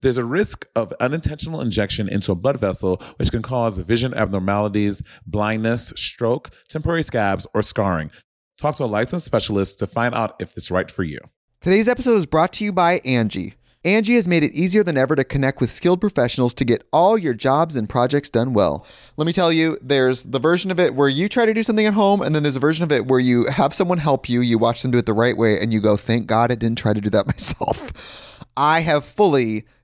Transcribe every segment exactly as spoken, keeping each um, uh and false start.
There's a risk of unintentional injection into a blood vessel, which can cause vision abnormalities, blindness, stroke, temporary scabs, or scarring. Talk to a licensed specialist to find out if it's right for you. Today's episode is brought to you by Angie. Angie has made it easier than ever to connect with skilled professionals to get all your jobs and projects done well. Let me tell you, there's the version of it where you try to do something at home, and then there's a version of it where you have someone help you, you watch them do it the right way, and you go, thank God I didn't try to do that myself. I have fully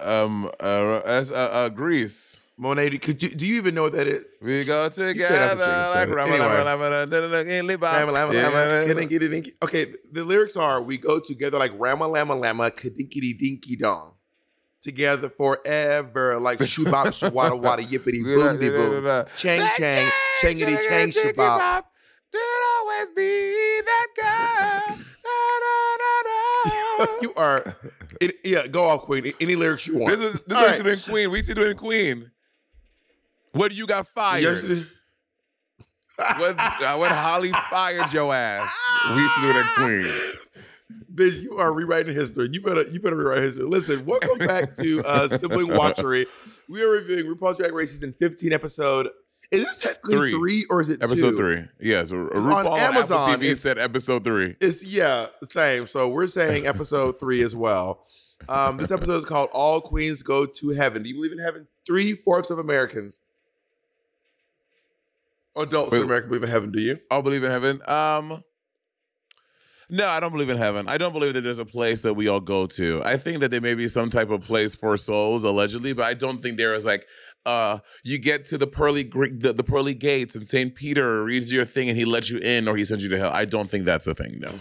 Um, uh, as, uh, uh, Greece. Monet, could you, do you even know what that is? We go together like Rama Lama Lama Kadinkity Dinky. Okay, the lyrics are, we go together like Rama Lama Lama Kadinkity Dinky Dong. Together forever, like shubop, shawada, wada, yippity, boom, de boom. Chang, chang, changity, chang, shubop. There'll always be that girl. Da, da, da, da. You are, it, yeah, go off, Queen. Any lyrics you want. This is this right. Doing Queen. We see doing Queen. What you got fired? what, what Holly fired your ass? We see doing Queen. Bitch, you are rewriting history. You better, you better rewrite history. Listen, welcome back to uh, Sibling Watchery. We are reviewing RuPaul's Drag Race season fifteen episode. Is this technically three, three or is it episode two? Episode three. Yeah, so RuPaul on Amazon Apple T V said episode three. It's yeah, same. So we're saying episode three as well. Um, this episode is called "All Queens Go to Heaven." Do you believe in heaven? Three fourths of Americans, adults Wait, in America, believe in heaven. Do you? I believe in heaven. Um. No, I don't believe in heaven. I don't believe that there's a place that we all go to. I think that there may be some type of place for souls, allegedly, but I don't think there is like, uh, you get to the pearly the, the pearly gates and Saint Peter reads your thing and he lets you in or he sends you to hell. I don't think that's a thing, no.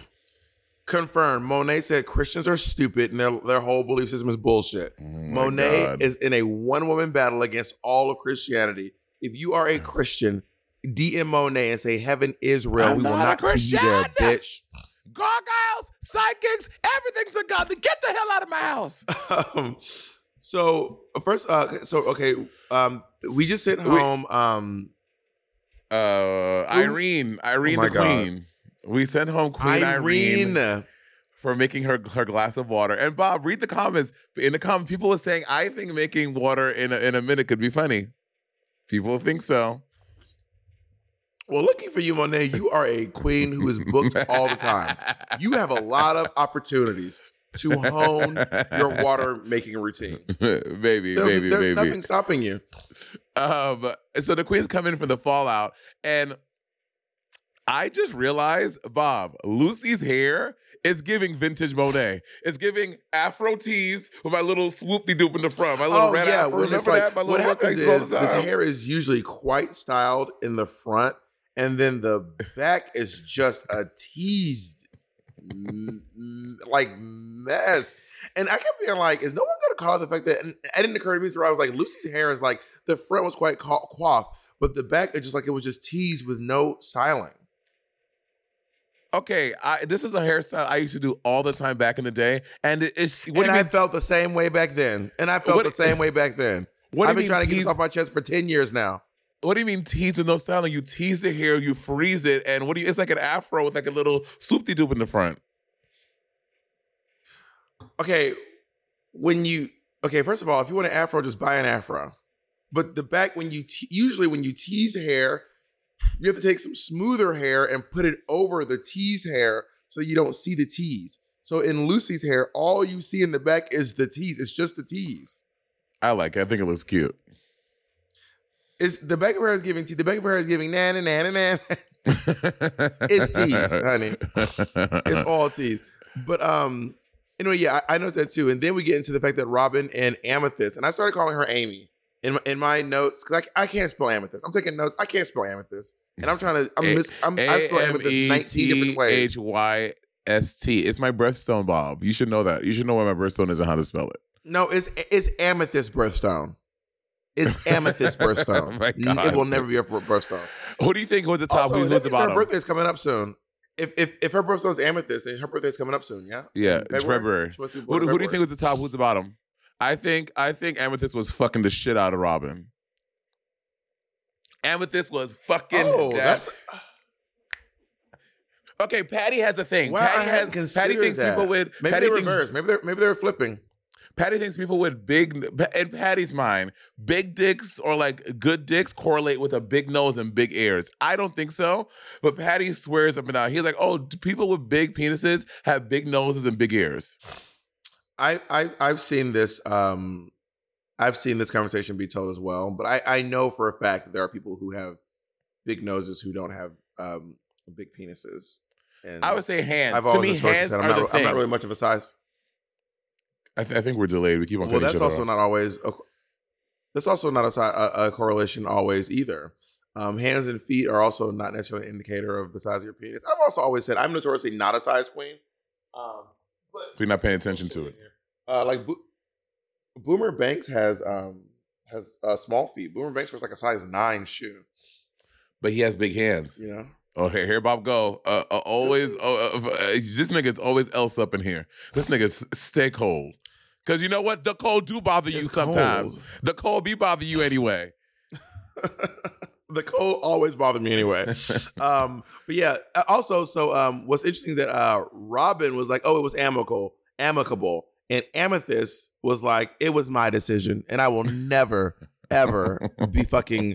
Confirmed. Monet said Christians are stupid and their, their whole belief system is bullshit. Oh Monet God. Is in a one-woman battle against all of Christianity. If you are a Christian, D M Monet and say, heaven is real. I'm we not will not see you there, bitch. Gargoyles, psychics, everything's a god. Get the hell out of my house. Um, so first, uh, so okay, um, we just sent home. Um, uh, Irene, Irene oh the Queen. God. We sent home Queen Irene. Irene for making her her glass of water. And Bob, read the comments. In the comments, people were saying, "I think making water in a, in a minute could be funny." People think so. Well, looking for you, Monet, you are a queen who is booked all the time. You have a lot of opportunities. to hone your water making routine. baby, there's, baby, there's baby. There's nothing stopping you. Um, so the queens come in for the fallout, and I just realized, Bob, Lucy's hair is giving vintage Monet. It's giving Afro tees with my little swoop-de-doop in the front, my little oh, red yeah, afro. Remember it's like, that? My what happens is this hair is usually quite styled in the front, and then the back is just a teased m- m- like mess. And I kept being like, is no one going to call the fact that, and it didn't occur to me until I was like, Lucy's hair is like, the front was quite coiffed, but the back is just like, it was just teased with no styling. Okay, I, this is a hairstyle I used to do all the time back in the day, and it, it's. What and I mean? felt the same way back then, and I felt what, the same way back then. What I've been trying tease? to get this off my chest for ten years now. What do you mean tease with no styling? You tease the hair, you freeze it, and what do you? It's like an afro with like a little swoop-de-doop in the front. Okay, when you okay, first of all, if you want an afro, just buy an afro. But the back, when you te- usually when you tease hair. You have to take some smoother hair and put it over the tease hair so you don't see the tease. So in Lucy's hair, all you see in the back is the tease. It's just the tease. I like it. I think it looks cute. It's, the back of her is giving tease. The back of her is giving na na na na na. It's tease, honey. It's all tease. But um, anyway, yeah, I, I noticed that too. And then we get into the fact that Robin and Amethyst, and I started calling her Amy. In my, in my notes, because I, I can't spell amethyst. I'm taking notes. I can't spell amethyst. And I'm trying to, I'm A- mis- I'm, I spell amethyst nineteen different ways. H Y S T. It's my birthstone, Bob. You should know that. You should know where my birthstone is and how to spell it. No, it's it's amethyst birthstone. It's amethyst birthstone. Oh my God. It will never be a birthstone. Who do you think was the top? Also, who was the bottom? Her birthday's coming up soon. If if if her birthstone's amethyst, then her birthday's coming up soon, yeah? Yeah, February. February. Who, February. Who do you think was the top? Who's the bottom? I think I think Amethyst was fucking the shit out of Robin. Amethyst was fucking. Oh, that's... Okay, Patty has a thing. Wow, Patty has. Patty thinks that. people with. Maybe Patty they reverse. Maybe they're maybe they're flipping. Patty thinks people with big, in Patty's mind, big dicks or like good dicks correlate with a big nose and big ears. I don't think so, but Patty swears up and down. He's like, oh, people with big penises have big noses and big ears. I, I I've seen this um, I've seen this conversation be told as well, but I, I know for a fact that there are people who have big noses who don't have um, big penises. And I would say hands. I've to always me, hands said, I'm, are not, the I'm not really much of a size. I, th- I think we're delayed. We keep on. Well, that's also off. not always. A, that's also not a, a, a correlation always either. Um, hands and feet are also not necessarily an indicator of the size of your penis. I've also always said I'm notoriously not a size queen. Um, But, so you're not paying attention to it. Uh, like Bo- Boomer Banks has um, has uh, small feet. Boomer Banks wears like a size nine shoe, but he has big hands. You know. Oh, here, here Bob go. Uh, uh, always, oh, uh, uh, this nigga's always else up in here. This nigga's stay cold. Because you know what, the cold do bother you it's sometimes. Cold. The cold be bother you anyway. The cold always bothered me anyway. Um, but yeah, also, so um, what's interesting that uh, Robin was like, oh, it was amicable, amicable. And Amethyst was like, it was my decision. And I will never, ever be fucking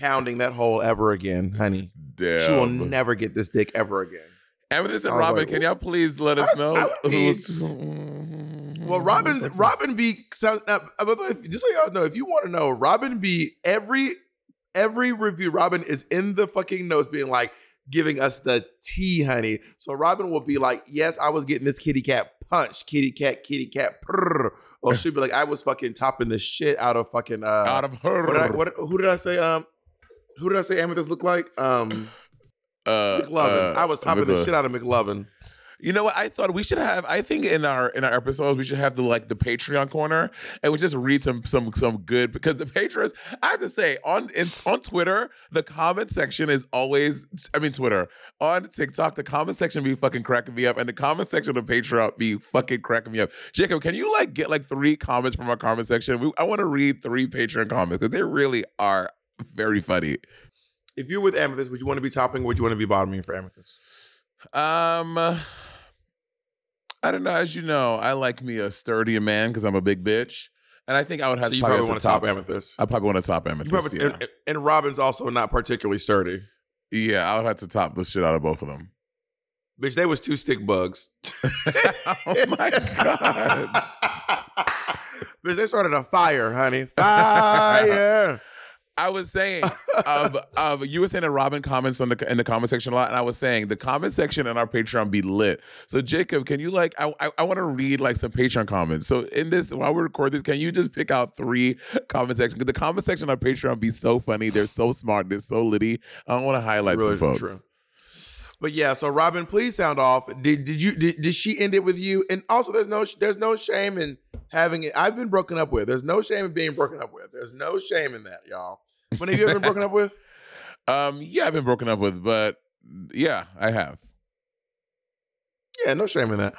pounding that hole ever again, honey. Damn. She will never get this dick ever again. Amethyst and Robin, like, can y'all please let us I, know? I would need, well, Robin's, Robin B, so, uh, just so y'all know, if you want to know, Robin B, every... Every review, Robin is in the fucking notes being like, giving us the tea, honey. So Robin will be like, yes, I was getting this kitty cat punch, kitty cat, kitty cat, prrr. Or she'll be like, I was fucking topping the shit out of fucking, uh, out of her. What did I, what, who did I say, um, who did I say Amethyst looked like? Um, uh, McLovin. Uh, I was topping McLovin. the shit out of McLovin. You know what? I thought we should have. I think in our in our episodes we should have the like the Patreon corner, and we just read some some some good, because the patrons. I have to say on in, on Twitter the comment section is always. I mean Twitter on TikTok the comment section be fucking cracking me up, and the comment section of Patreon be fucking cracking me up. Jacob, can you like get like three comments from our comment section? We, I want to read three Patreon comments because they really are very funny. If you're with Amethyst, would you want to be topping or would you want to be bottoming for Amethyst? Um, I don't know. As you know, I like me a sturdier man because I'm a big bitch, and I think I would have. So you probably, probably want to top Amethyst. I probably want to top Amethyst. Probably, yeah. and, and Robin's also not particularly sturdy. Yeah, I would have to top the shit out of both of them. Bitch, they was two stick bugs. Oh my God. Bitch, they started a fire, honey. Fire. I was saying, um, um, you were saying that Robin comments on the in the comment section a lot, and I was saying the comment section on our Patreon be lit. So Jacob, can you like, I I, I want to read like some Patreon comments. So in this, while we record this, can you just pick out three comment sections? Because the comment section on Patreon be so funny. They're so smart. They're so litty. I want to highlight really some folks. True. But yeah, so Robin, please sound off. Did did you did, did she end it with you? And also, there's no there's no shame in having it. I've been broken up with. There's no shame in being broken up with. There's no shame in that, y'all. When have you ever been broken up with? Um, yeah, I've been broken up with, but yeah, I have. Yeah, no shame in that.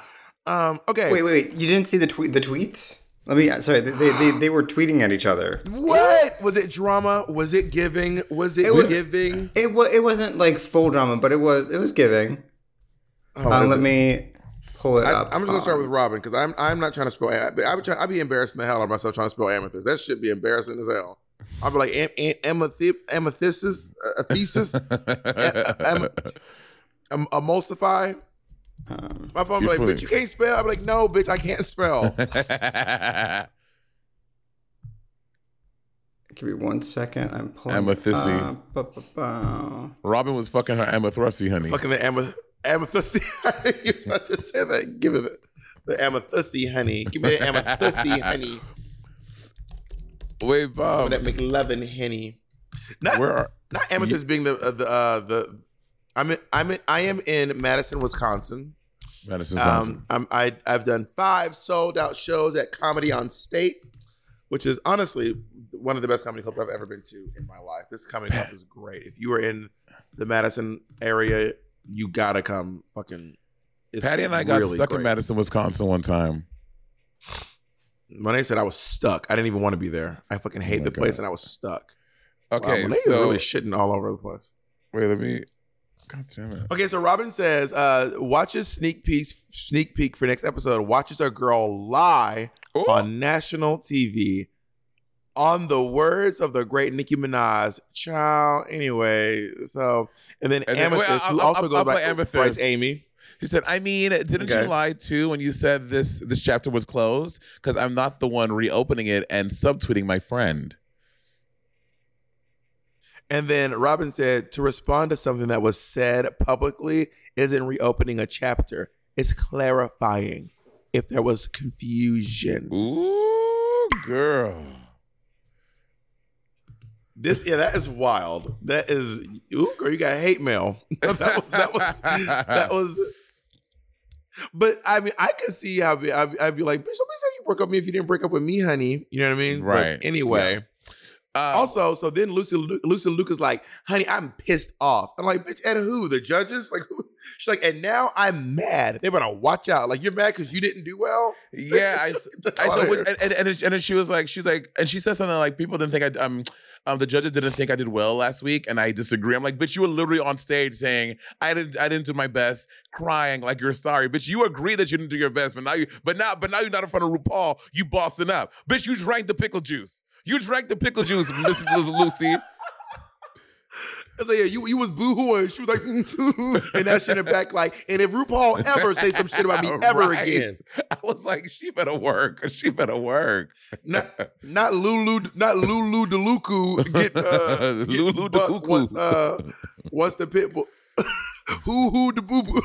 Um, okay. Wait, wait, wait. You didn't see the tweet? The tweets? Let me. Sorry, they, they they were tweeting at each other. What was it? Drama? Was it giving? Was it, it was, giving? It was. It wasn't like full drama, but it was. It was giving. Oh, um, let it? me pull it I, up. I'm just gonna um, start with Robin because I'm I'm not trying to spell. I, I would try, I'd be embarrassing the hell out of myself trying to spell amethyst. That should be embarrassing as hell. I'd be like am, am, amethyst, amethysis, a thesis, am, am, emulsify. Um, My phone be like, but you can't spell. I'm like, no, bitch, I can't spell. Give me one second. I'm pulling. Amethysty. Uh, Robin was fucking her amethysty, honey. Fucking the ameth- amethysty, honey. I just said that. Give it the, the amethysty, honey. Give me the amethysty, honey. Wait, Bob. That McLovin, honey. Not, Where are, not amethyst you, being the uh, the uh, the. I'm in, I'm in, I am in Madison, Wisconsin. Madison, Wisconsin. Um, I'm, I, I've done five sold-out shows at Comedy on State, which is honestly one of the best comedy clubs I've ever been to in my life. This comedy club is great. If you are in the Madison area, you gotta come. Fucking, it's Patty and I got really stuck great. in Madison, Wisconsin one time. When they said I was stuck, I didn't even want to be there. I fucking hate oh the God. place, and I was stuck. Okay, wow, Monet so, is really shitting all over the place. Wait, let me. God damn it. Okay, so Robin says, uh, watches sneak peeks, sneak peek for next episode. Watches a girl lie Ooh. on national T V on the words of the great Nicki Minaj. Child, anyway. So, and then and Amethyst, then, wait, who I'll, also I'll, goes I'll by Bryce Amy. She said, I mean, didn't okay. you lie too when you said this, this chapter was closed? Because I'm not the one reopening it and subtweeting my friend. And then Robin said, to respond to something that was said publicly isn't reopening a chapter. It's clarifying if there was confusion. Ooh, girl. This yeah, that is wild. That is, ooh, girl, you got hate mail. that was, that was, that was. But I mean, I could see how I'd be, I'd, I'd be like, bitch, somebody said you broke up with me if you didn't break up with me, honey. You know what I mean? Right. But anyway. Yeah. Um, also, so then Lucy Lucy Luca's like, honey, I'm pissed off. I'm like, bitch, at who? The judges? Like, who? She's like, and now I'm mad. They better watch out. Like, you're mad because you didn't do well? Yeah. I, I so, which, and, and, and then she was like, she's like, and she said something like, people didn't think I, um, um, the judges didn't think I did well last week. And I disagree. I'm like, bitch, you were literally on stage saying, I didn't, I didn't do my best, crying like you're sorry. Bitch, you agree that you didn't do your best, but now you, but now, but now you're not in front of RuPaul. You bossing up. Bitch, you drank the pickle juice. You drank the pickle juice, Miss Lucy. I was like, yeah, you, you was boo-hooing. She was like, mm-hmm. And that shit in the back like, and if RuPaul ever say some shit about me ever right. again. I was like, she better work. She better work. Not, not Lulu, not Lulu DeLuca get, uh, get Lulu DeLuca. What's, uh, what's the pit bull? Hoo hoo the boo boo.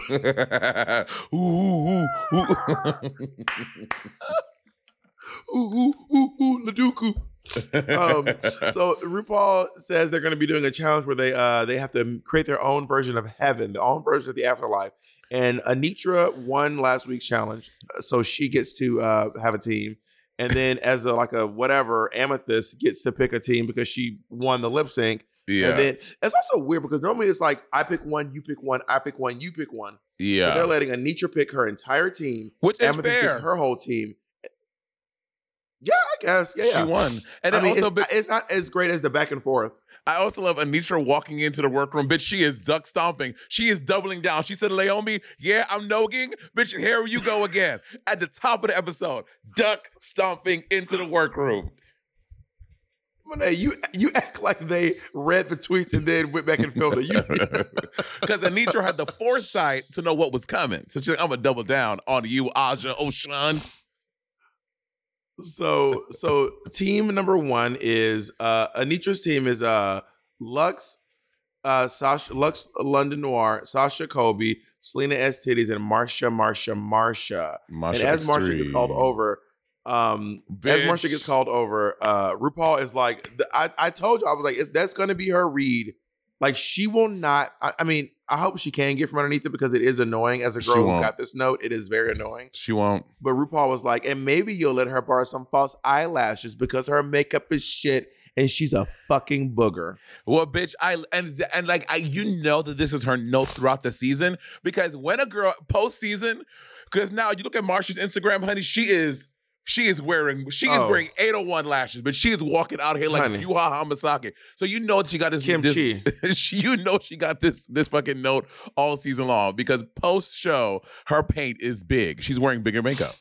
Hoo hoo hoo hoo. Ooh, ooh, ooh, ooh, LaDuca. um, so RuPaul says they're going to be doing a challenge where they uh, they have to create their own version of heaven, their own version of the afterlife. And Anitra won last week's challenge, so she gets to uh, have a team. And then as a, like a whatever, Amethyst gets to pick a team because she won the lip sync. Yeah. And then it's also weird because normally it's like I pick one, you pick one, I pick one, you pick one. Yeah. But they're letting Anitra pick her entire team, which is Amethyst fair. Pick her whole team. Yeah, I guess. Yeah, she yeah. won. And I mean, also, it's, bitch, it's not as great as the back and forth. I also love Anitra walking into the workroom. Bitch, she is duck stomping. She is doubling down. She said, Laomi, yeah, I'm nogging. Bitch, here you go again. At the top of the episode, duck stomping into the workroom. Monet, you you act like they read the tweets and then went back and filmed it. Because Anitra had the foresight to know what was coming. So she's like, I'm going to double down on you, Aja O'Shawn. So so team number one is, uh, Anitra's team is uh, Lux, uh, Sasha, Lux London Noir, Sasha Colby, Selena S. Titties, and Marsha, Marsha, Marsha. Marsha and as Marsha gets called over, um, as Marsha gets called over, uh, RuPaul is like, the, I, I told you, I was like, it's, that's going to be her read. Like, she will not, I, I mean, I hope she can get from underneath it because it is annoying. As a girl who got this note, it is very annoying. She won't. But RuPaul was like, and maybe you'll let her borrow some false eyelashes because her makeup is shit and she's a fucking booger. Well, bitch, I and and like I, you know that this is her note throughout the season, because when a girl postseason, because now you look at Marsha's Instagram, honey, she is. She is wearing she is oh. wearing eight oh one lashes, but she is walking out here like Yuha Hamasaki. So you know that she got this. Kimchi. This you know she got this this fucking note all season long, because post show her paint is big. She's wearing bigger makeup.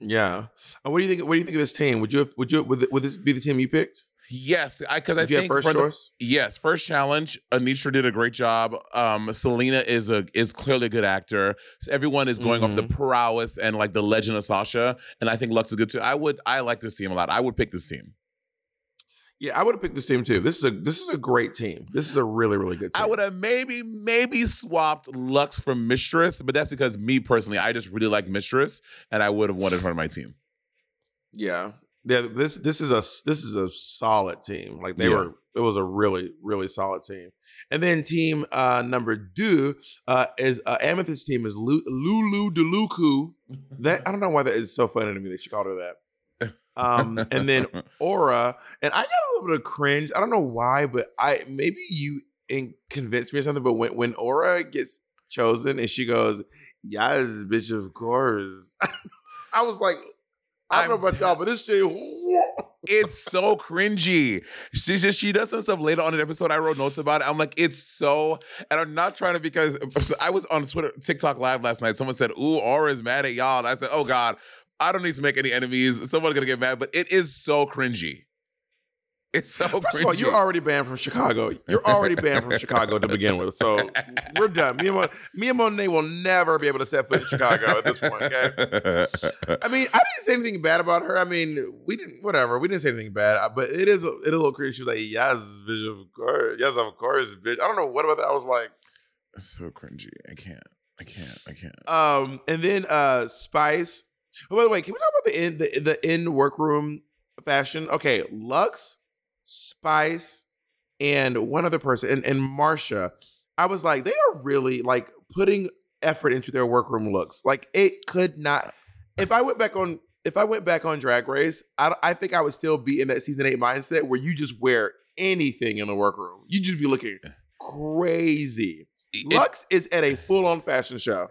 Yeah. And what do you think? What do you think of this team? Would you have, would you would, would this be the team you picked? Yes, I because I think first for choice? The, yes, first challenge. Anitra did a great job. Um, Selena is a is clearly a good actor. So everyone is going mm-hmm. off the prowess and like the legend of Sasha, and I think Lux is good too. I would I like this team a lot. I would pick this team. Yeah, I would have picked this team too. This is a this is a great team. This is a really really good team. I would have maybe maybe swapped Lux for Mistress, but that's because me personally, I just really like Mistress, and I would have wanted her on my team. Yeah. Yeah, this this is a this is a solid team. Like they yeah. were, it was a really really solid team. And then team uh, number two uh, is uh, Amethyst's team is Lu- Lulu Deluku. That I don't know why that is so funny to me that she called her that. Um, and then Aura, and I got a little bit of cringe. I don't know why, but I maybe you in- convinced me or something. But when when Aura gets chosen and she goes, "Yes, bitch, of course," I was like. I don't know about y'all, but this shit, it's so cringy. She just she does some stuff later on an episode. I wrote notes about it. I'm like, it's so, and I'm not trying to because I was on Twitter, TikTok live last night. Someone said, "Ooh, Aura's mad at y'all." And I said, "Oh God, I don't need to make any enemies. Someone's gonna get mad." But it is so cringy. It's so First cringy. First of all, you're already banned from Chicago. You're already banned from Chicago to begin with. So we're done. Me and, Mon- me and Monet will never be able to set foot in Chicago at this point, okay? I mean, I didn't say anything bad about her. I mean, we didn't, whatever. We didn't say anything bad. But it is a, it is a little crazy. She was like, yes, bitch, of course. Yes, of course, bitch. I don't know what about that. I was like. It's so cringy. I can't. I can't. I can't. Um, And then uh, Spice. Oh, by the way, can we talk about the in, the, the in workroom fashion? Okay, Lux. Spice and one other person and, and Marsha, I was like, they are really like putting effort into their workroom looks. Like it could not. If I went back on, if I went back on Drag Race, I, I think I would still be in that season eight mindset where you just wear anything in the workroom. You just be looking crazy. It, Lux is at a full-on fashion show.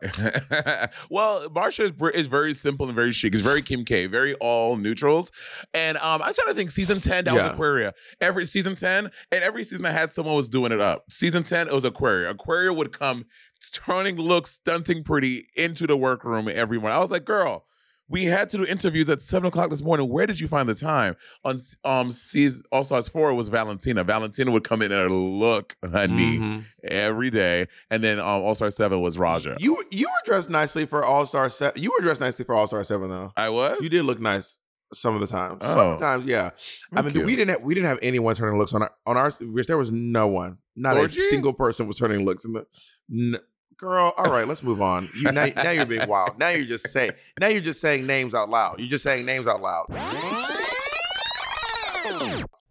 Well, Marsha is, is very simple and very chic. It's very Kim K, very all neutrals. And um, I was trying to think, season ten, that yeah. was Aquaria. Every season ten, and every season I had someone was doing it up. Season ten, it was Aquaria. Aquaria would come turning looks, stunting pretty into the workroom every morning. I was like, girl, we had to do interviews at seven o'clock this morning. Where did you find the time? On um, season All Stars four was Valentina. Valentina would come in and look, honey, mm-hmm. every day. And then um, All Star seven was Raja. You you were dressed nicely for All Star seven. You were dressed nicely for All Star seven though. I was. You did look nice some of the times. Oh. Sometimes, yeah. Thank I mean, you. we didn't have, we didn't have anyone turning looks on our, on our. There was no one. Not Orgy? A single person was turning looks in the. No. Girl, all right, let's move on. You now, now you're being wild. Now you're just saying. Now you're just saying names out loud. You're just saying names out loud.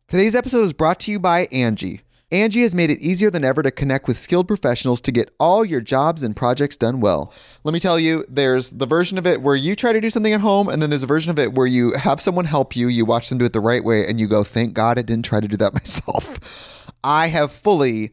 Today's episode is brought to you by Angie. Angie has made it easier than ever to connect with skilled professionals to get all your jobs and projects done well. Let me tell you, there's the version of it where you try to do something at home, and then there's a version of it where you have someone help you, you watch them do it the right way, and you go, thank God I didn't try to do that myself. I have fully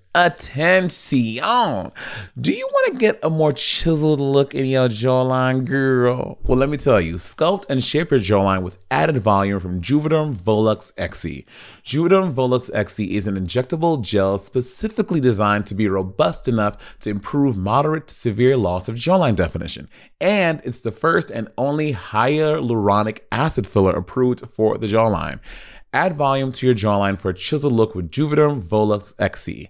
Attention. Do you want to get a more chiseled look in your jawline, girl? Well, let me tell you, sculpt and shape your jawline with added volume from Juvéderm Volux X E. Juvéderm Volux X E is an injectable gel specifically designed to be robust enough to improve moderate to severe loss of jawline definition. And it's the first and only hyaluronic acid filler approved for the jawline. Add volume to your jawline for a chiseled look with Juvéderm Volux X E.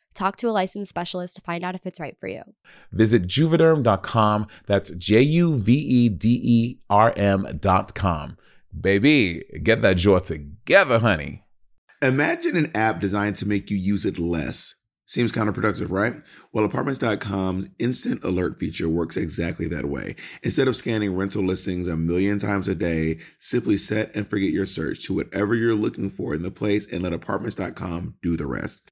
Talk to a licensed specialist to find out if it's right for you. Visit Juvéderm dot com. That's J U V E D E R M dot com. Baby, get that jaw together, honey. Imagine an app designed to make you use it less. Seems counterproductive, right? Well, Apartments dot com's instant alert feature works exactly that way. Instead of scanning rental listings a million times a day, simply set and forget your search to whatever you're looking for in the place and let Apartments dot com do the rest.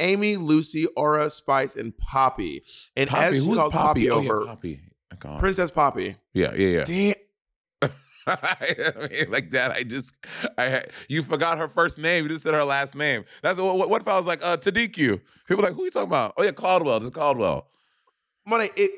Amy, Lucy, Aura, Spice, and Poppy. And Poppy, as she who's called Poppy, Poppy oh, over yeah, Poppy. Princess Poppy. Yeah, yeah, yeah. I mean, like that, I just, I you forgot her first name. You just said her last name. That's what. What if I was like uh, Tadiku? People are like, who are you talking about? Oh yeah, Caldwell. This is Caldwell. Monet, it,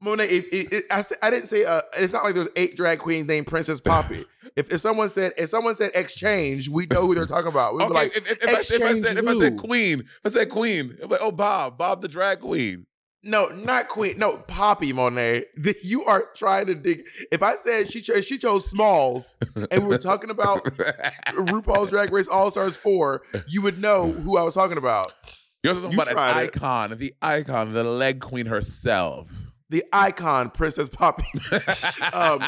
Monet, it, it, it, I, I didn't say. Uh, it's not like there's eight drag queens named Princess Poppy. If if someone said if someone said exchange, we know who they're talking about. We'd okay, be like, if, if, if, I, if I said if I said queen, if I said queen, I'm like, oh Bob, Bob the drag queen. No, not queen. No, Poppy Monet. You are trying to dig. If I said she chose, she chose Smalls, and we were talking about RuPaul's Drag Race All Stars four, you would know who I was talking about. You're talking you about an icon, it. the icon, the leg queen herself, the icon, Princess Poppy. um,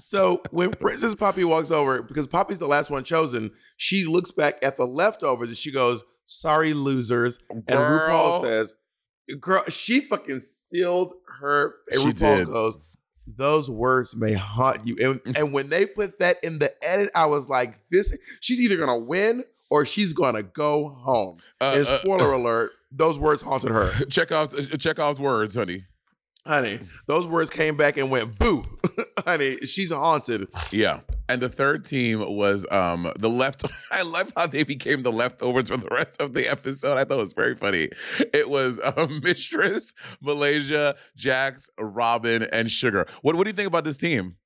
So when Princess Poppy walks over, because Poppy's the last one chosen, she looks back at the leftovers and she goes, sorry, losers. Girl. And RuPaul says, girl, she fucking sealed her. And she RuPaul did. goes, those words may haunt you. And, and when they put that in the edit, I was like, this, she's either going to win or she's going to go home. Uh, and spoiler uh, uh, alert, those words haunted her. Chekhov's, Chekhov's words, honey. Honey, those words came back and went boo. Honey, she's haunted. Yeah. And the third team was um, the left. I love how they became the leftovers for the rest of the episode. I thought it was very funny. It was um, Mistress, Malaysia, Jax, Robin, and Sugar. What, what do you think about this team?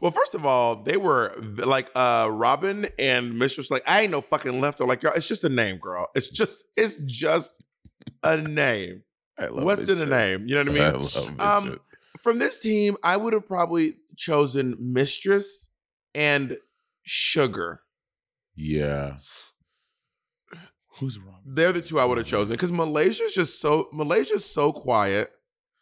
Well, first of all, they were like uh, Robin and Mistress. Like, I ain't no fucking leftover. Like, girl, it's just a name, girl. It's just, it's just a name. What's in the name? You know what I mean? I love um, shit. From this team, I would have probably chosen Mistress and Sugar. Yeah. Who's wrong? They're the two I would have chosen because Malaysia's just so Malaysia's so quiet.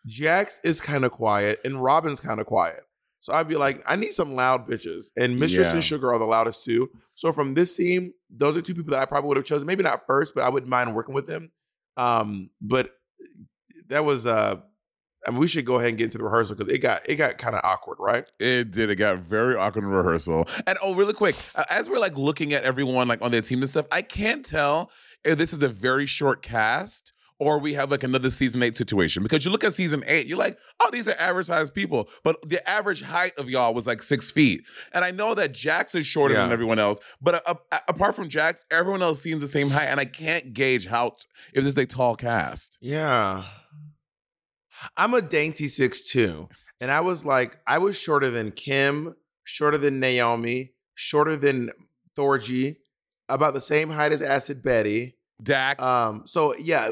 Jax is kind of quiet, and Robin's kind of quiet. So I'd be like, I need some loud bitches, and Mistress yeah. and Sugar are the loudest too. So from this team, those are two people that I probably would have chosen. Maybe not first, but I wouldn't mind working with them. Um, but that was uh, I mean, we should go ahead and get into the rehearsal because it got it got kind of awkward, right? It did. It got very awkward in rehearsal. And oh, really quick, as we're like looking at everyone like on their team and stuff, I can't tell if this is a very short cast or we have like another season eight situation. Because you look at season eight, you're like, oh, these are average sized people. But the average height of y'all was like six feet. And I know that Jax is shorter yeah. than everyone else. But a- a- apart from Jax, everyone else seems the same height. And I can't gauge how, t- if this is a tall cast. Yeah. I'm a dainty six two. And I was like, I was shorter than Kim, shorter than Naomi, shorter than Thorgy, about the same height as Acid Betty. Dax. Um. So yeah.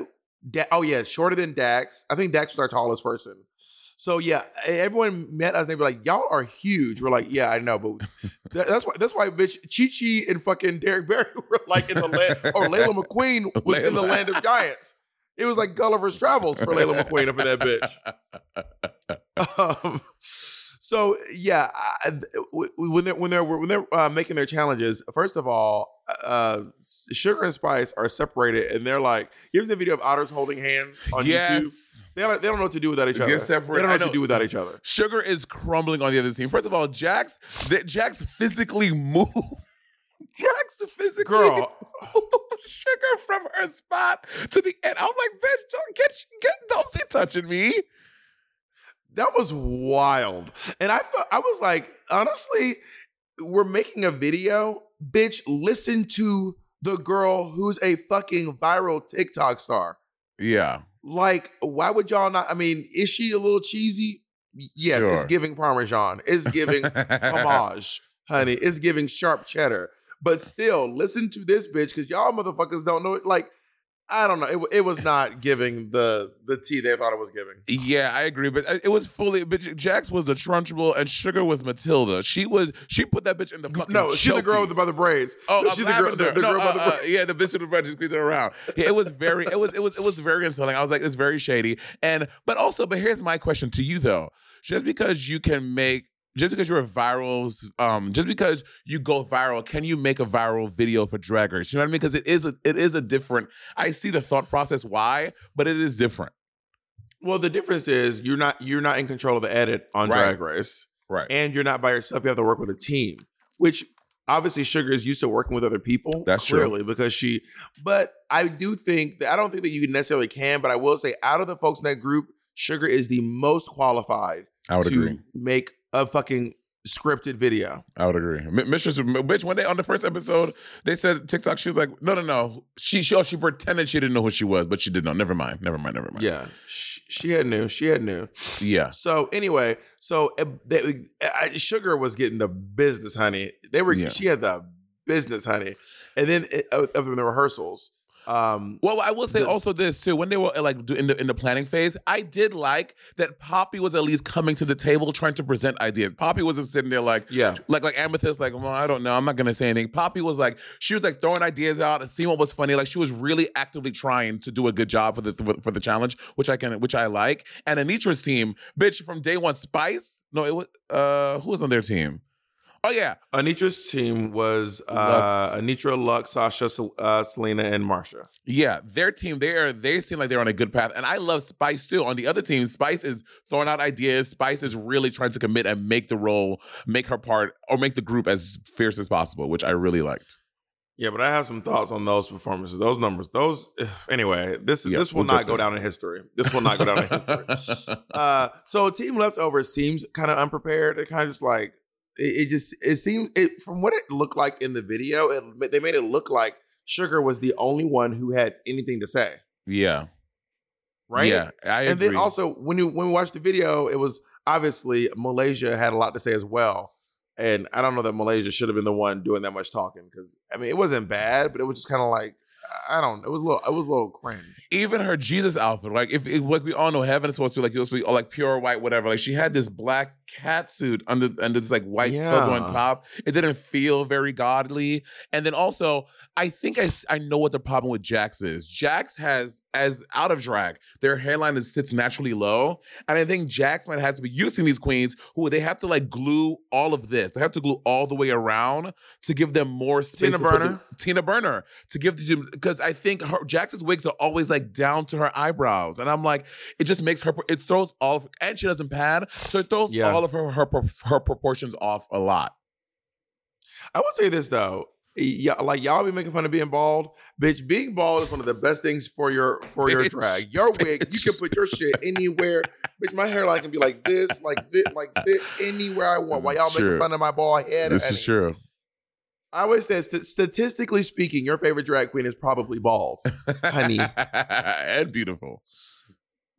Da- oh yeah, shorter than Dax. I think Dax was our tallest person. So yeah, everyone met us and they were like, "Y'all are huge." We're like, "Yeah, I know," but that, that's why that's why bitch Chi-Chi and fucking Derek Barry were like in the land, or Layla McQueen was Layla. in the land of giants. It was like Gulliver's Travels for Layla McQueen up in that bitch. Um, so yeah, I, when they're when they're when they're uh, making their challenges, first of all. Uh, Sugar and Spice are separated, and they're like, you ever see the video of otters holding hands on yes. YouTube? They don't, they don't know what to do without each other. They're separate. They don't know I what know. to do without each other. Sugar is crumbling on the other team. First of all, Jax, that Jax physically moved. Jax physically Girl. moved Sugar from her spot to the end. I was like, bitch, don't get, get don't be touching me. That was wild, and I felt I was like, honestly, we're making a video. Bitch, listen to the girl who's a fucking viral TikTok star. Yeah. Like, why would y'all not? I mean, is she a little cheesy? Yes, sure. It's giving Parmesan. It's giving fromage, honey. It's giving sharp cheddar. But still, listen to this bitch because y'all motherfuckers don't know it. Like, I don't know. It, it was not giving the the tea they thought it was giving. Yeah, I agree. But it was fully. Bitch, Jax was the Trunchbull and Sugar was Matilda. She was. She put that bitch in the fucking. No, she's the girl with the by the braids. Oh, no, she's the girl. The, the no, girl uh, by the braids. Uh, yeah, the bitch with the braids squeezing around. Yeah, it was very. It was. It was. It was very insulting. I was like, it's very shady. And but also, but here's my question to you though. Just because you can make. Just because you're a viral, um, just because you go viral, can you make a viral video for Drag Race? You know what I mean? Because it is a, it is a different, I see the thought process why, but it is different. Well, the difference is you're not you're not in control of the edit on right. Drag Race. Right. And you're not by yourself. You have to work with a team, which obviously Sugar is used to working with other people. That's clearly true. Because she, but I do think, that I don't think that you necessarily can, but I will say out of the folks in that group, Sugar is the most qualified I would to agree. make a fucking scripted video. I would agree. Mistress, bitch, when they, on the first episode, they said TikTok, she was like, no, no, no. She she, she pretended she didn't know who she was, but she did know. Never mind. Never mind. Never mind. Yeah. She, she had knew. She had knew. Yeah. So anyway, so they, I, Sugar was getting the business, honey. They were, yeah. She had the business, honey. And then other than the rehearsals. Um, well, I will say the, also this too. When they were like in the in the planning phase, I did like that Poppy was at least coming to the table trying to present ideas. Poppy wasn't sitting there like yeah. like like Amethyst, like, well, I don't know, I'm not gonna say anything. Poppy was like, she was like throwing ideas out and seeing what was funny. Like she was really actively trying to do a good job for the for the challenge, which I can which I like. And Anitra's team, bitch, from day one, Spice. No, it was uh, who was on their team? Oh, yeah. Anitra's team was uh, Lux. Anitra, Lux, Sasha, uh, Selena, and Marsha. Yeah, their team, they are. They seem like they're on a good path. And I love Spice, too. On the other team, Spice is throwing out ideas. Spice is really trying to commit and make the role, make her part, or make the group as fierce as possible, which I really liked. Yeah, but I have some thoughts on those performances, those numbers, those. Anyway, this yep, this will we'll not go down in history. This will not go down in history. Uh, so Team Leftover seems kind of unprepared. They're kind of just like, It just, it seemed, it, from what it looked like in the video, it, they made it look like Sugar was the only one who had anything to say. Yeah. Right? Yeah, I agree. And then also, when, you, when we watched the video, it was obviously Malaysia had a lot to say as well. And I don't know that Malaysia should have been the one doing that much talking because, I mean, it wasn't bad, but it was just kind of like, I don't. It was a little. It was a little cringe. Even her Jesus outfit, like if, if like we all know, heaven is supposed to be like it was supposed to be like pure white, whatever. Like she had this black catsuit under under this like white yeah. tub on top. It didn't feel very godly. And then also, I think I, I know what the problem with Jax is. Jax has, as out of drag, their hairline is, sits naturally low. And I think Jax might have to be using these queens who they have to like glue all of this. They have to glue all the way around to give them more space. Tina Burner. The, Tina Burner. To give the, because I think her, Jax's wigs are always like down to her eyebrows. And I'm like, it just makes her, it throws all of, and she doesn't pad, so it throws yeah. all of her, her her proportions off a lot. I would say this though, y- like y'all be making fun of being bald, bitch. Being bald is one of the best things for your for your drag. Your wig, bitch. You can put your shit anywhere, bitch. My hairline can be like this, like this, like this, anywhere I want. While y'all true. making fun of my bald head, this is it. true. I always say, st- statistically speaking, your favorite drag queen is probably bald, honey, and beautiful.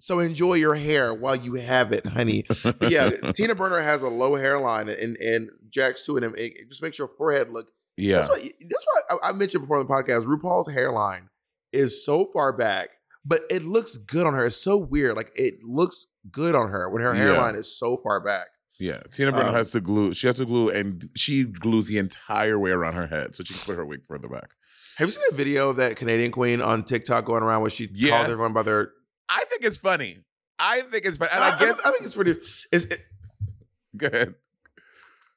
So enjoy your hair while you have it, honey. But yeah, Tina Burner has a low hairline, and and Jax too, and it, it just makes your forehead look. Yeah, that's why. That's why I, I mentioned before on the podcast. RuPaul's hairline is so far back, but it looks good on her. It's so weird. Like it looks good on her when her hairline yeah. is so far back. Yeah, Tina Burner um, has to glue. She has to glue, and she glues the entire way around her head, so she can put her wig further back. Have you seen that video of that Canadian queen on TikTok going around where she yes. calls everyone by their? I think it's funny. I think it's funny. And I, I, guess, I think it's pretty. It's, it, Go ahead.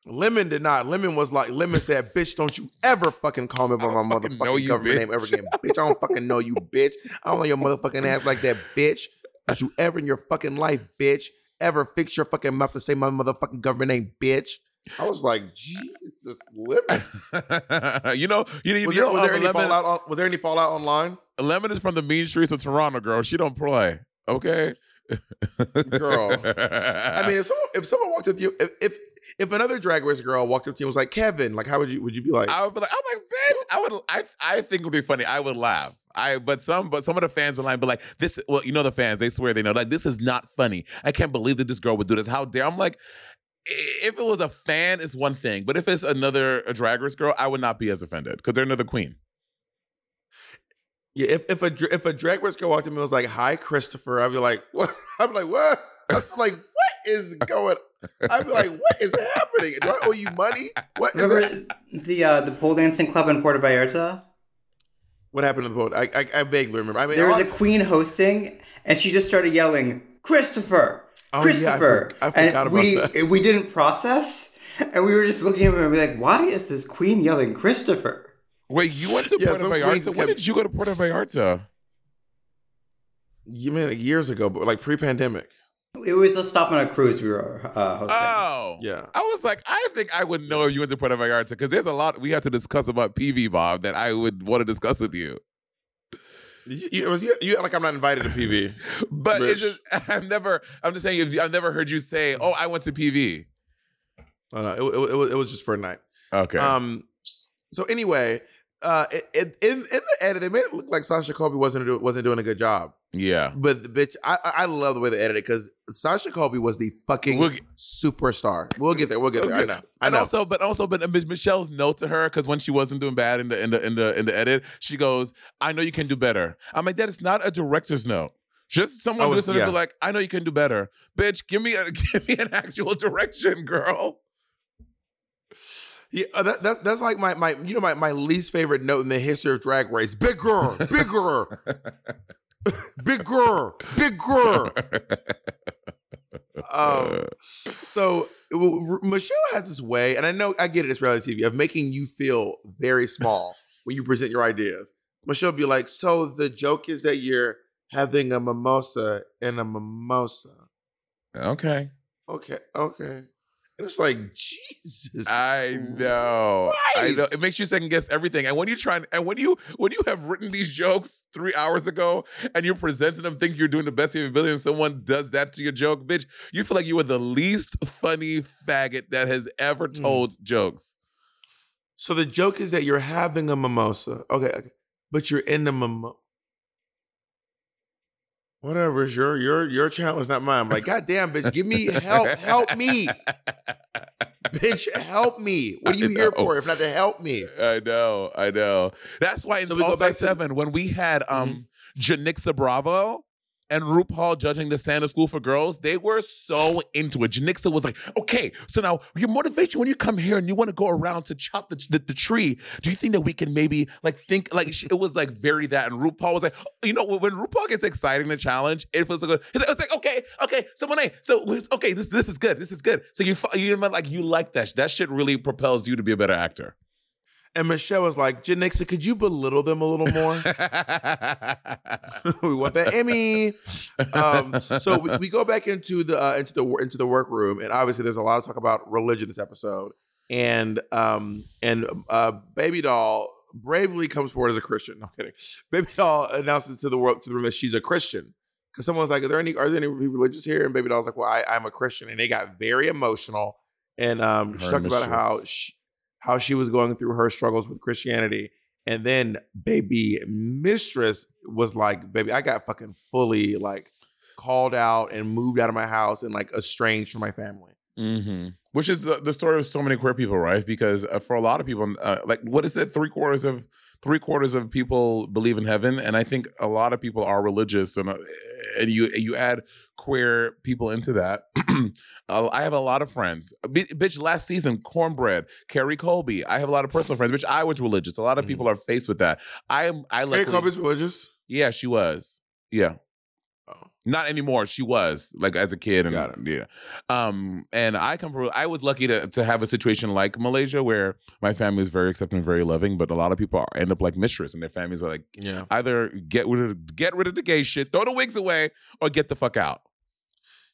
Lemon did not. Lemon was like, Lemon said, bitch, don't you ever fucking call me by my motherfucking government bitch. name ever again. Bitch, I don't fucking know you, bitch. I don't know your motherfucking ass like that, bitch. Don't you ever in your fucking life, bitch, ever fix your fucking mouth to say my motherfucking government name, bitch. I was like, Jesus, Lemon. you know, you, you was there, know, was there any Lemon, fallout? On, was there any fallout online? Lemon is from the mean streets of Toronto, girl. She don't play, okay? Girl, I mean, if someone if someone walked up to you, if, if if another Drag Race girl walked up to you and was like, Kevin, like, how would you would you be like? I would be like, I'm like, bitch. I would, I, I think it would be funny. I would laugh. I but some but some of the fans online be like, this. Well, you know the fans, they swear they know. Like, this is not funny. I can't believe that this girl would do this. How dare? I'm like. If it was a fan, it's one thing. But if it's another a Drag Race girl, I would not be as offended because they're another queen. Yeah, if if a if a Drag Race girl walked in and was like, "Hi, Christopher," I'd be like, "What?" I'd be like, "What?" I'd be like, "What is going on?" I'd be like, "What is happening? Do I owe you money? What is it?" The uh, the pole dancing club in Puerto Vallarta. What happened to the pole? I I, I vaguely remember. I mean, there was a queen hosting, and she just started yelling, "Christopher." Oh, Christopher, yeah, I, for- I forgot and about we that. we didn't process, and we were just looking at him and be like, "Why is this queen yelling Christopher?" Wait, you went to yeah, Puerto Vallarta? When kept... did you go to Puerto Vallarta? You mean like years ago, but like pre-pandemic. It was a stop on a cruise we were uh, hosting. Oh, yeah. I was like, I think I would know if you went to Puerto Vallarta because there's a lot we have to discuss about P V, Bob, that I would want to discuss with you. You, you, was, you, you like I'm not invited to P V, but it's just I've never. I'm just saying I've never heard you say, "Oh, I went to P V." Oh, no, it, it, it, was, it was just for a night. Okay. Um. So anyway, uh, it, it, in in the edit, they made it look like Sasha Colby wasn't do, wasn't doing a good job. Yeah. But the bitch, I I love the way they edited because Sasha Colby was the fucking we'll get, superstar. We'll get there. We'll get there. Okay. I know. I know. And also, but also, but Michelle's note to her because when she wasn't doing bad in the in the in the in the edit, she goes, "I know you can do better." I'm like, that is not a director's note. Just someone who's yeah. like, "I know you can do better," bitch. Give me a give me an actual direction, girl. Yeah, that, that's that's like my my you know my my least favorite note in the history of Drag Race. Bigger, bigger. Bigger, bigger. um, so well, Michelle has this way, and I know I get it. It's reality T V of making you feel very small when you present your ideas. Michelle be like, "So the joke is that you're having a mimosa and a mimosa." Okay. Okay. Okay. And it's like, Jesus. I know. Christ. I know. It makes you second guess everything. And when you try, and when you when you have written these jokes three hours ago and you're presenting them, think you're doing the best of your ability, and someone does that to your joke, bitch, you feel like you were the least funny faggot that has ever told mm. jokes. So the joke is that you're having a mimosa. Okay, okay. But you're in the mimosa. Whatever, it's your your your challenge, not mine. I'm like, goddamn, bitch, give me help, help me, bitch, help me. What are you here for if not to help me? I know, I know. That's why in so All Star Seven, to- when we had um mm-hmm. Janixa Bravo. and RuPaul judging the Santa School for Girls, they were so into it. Janixa was like, okay, so now your motivation when you come here and you want to go around to chop the, the, the tree, do you think that we can maybe like think, like it was like very that. And RuPaul was like, you know, when RuPaul gets excited in a challenge, it was like, it was like okay, okay, so Monet, so okay, this this is good, this is good. So you, you like, you like that. That shit really propels you to be a better actor. And Michelle was like, Janixa, could you belittle them a little more? We want that Emmy. Um, so we, we go back into the uh, into the into the workroom, and obviously there's a lot of talk about religion this episode. And um, and uh, Baby Doll bravely comes forward as a Christian. No, I'm kidding. Baby Doll announces to the world to the room that she's a Christian because someone's like, "Are there any are there any religious here?" And Baby Doll's like, "Well, I, I'm a Christian," and they got very emotional. And um, she talked about how she. how she was going through her struggles with Christianity. And then baby mistress was like, baby, I got fucking fully like called out and moved out of my house and like estranged from my family. Mm-hmm. Which is the, the story of so many queer people, right? Because uh, for a lot of people, uh, like what is it? Three quarters of three quarters of people believe in heaven. And I think a lot of people are religious, and uh, and you you add queer people into that. uh, I have a lot of friends. B- bitch, last season, Cornbread, Carrie Colby. I have a lot of personal friends. Bitch, I was religious. A lot of people are faced with that. I am. I like. Carrie Colby's religious? Yeah, she was. Yeah. Oh. Not anymore. She was like as a kid, and Got yeah. Um, and I come from. I was lucky to to have a situation like Malaysia where my family is very accepting, very loving. But a lot of people are, end up like mistress, and their families are like, yeah. either get rid of get rid of the gay shit, throw the wigs away, or get the fuck out.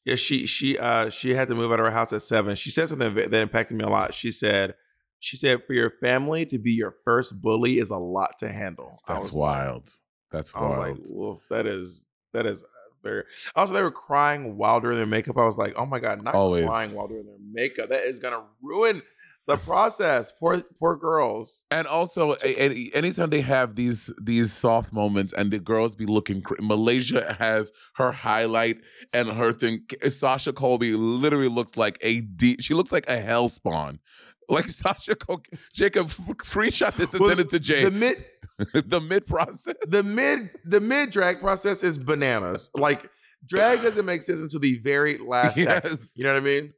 Yeah, she she uh she had to move out of her house at seven. She said something that impacted me a lot. She said, she said, for your family to be your first bully is a lot to handle. That's wild. Like, That's wild. I was like, woof, that is that is. Very. Also, they were crying while during their makeup. I was like, "Oh my god, not Always. crying while during their makeup. That is gonna ruin the process." Poor, poor girls. And also, a, anytime they have these these soft moments, and the girls be looking. Cr- Malaysia has her highlight and her thing. Sasha Colby literally looks like a D. She looks like a hell spawn. Like Sasha Colby. Jacob, screenshot this and well, send it to Jay. The mid. the mid process, the mid, the mid drag process is bananas. Like drag doesn't make sense until the very last yes. second. You know what I mean?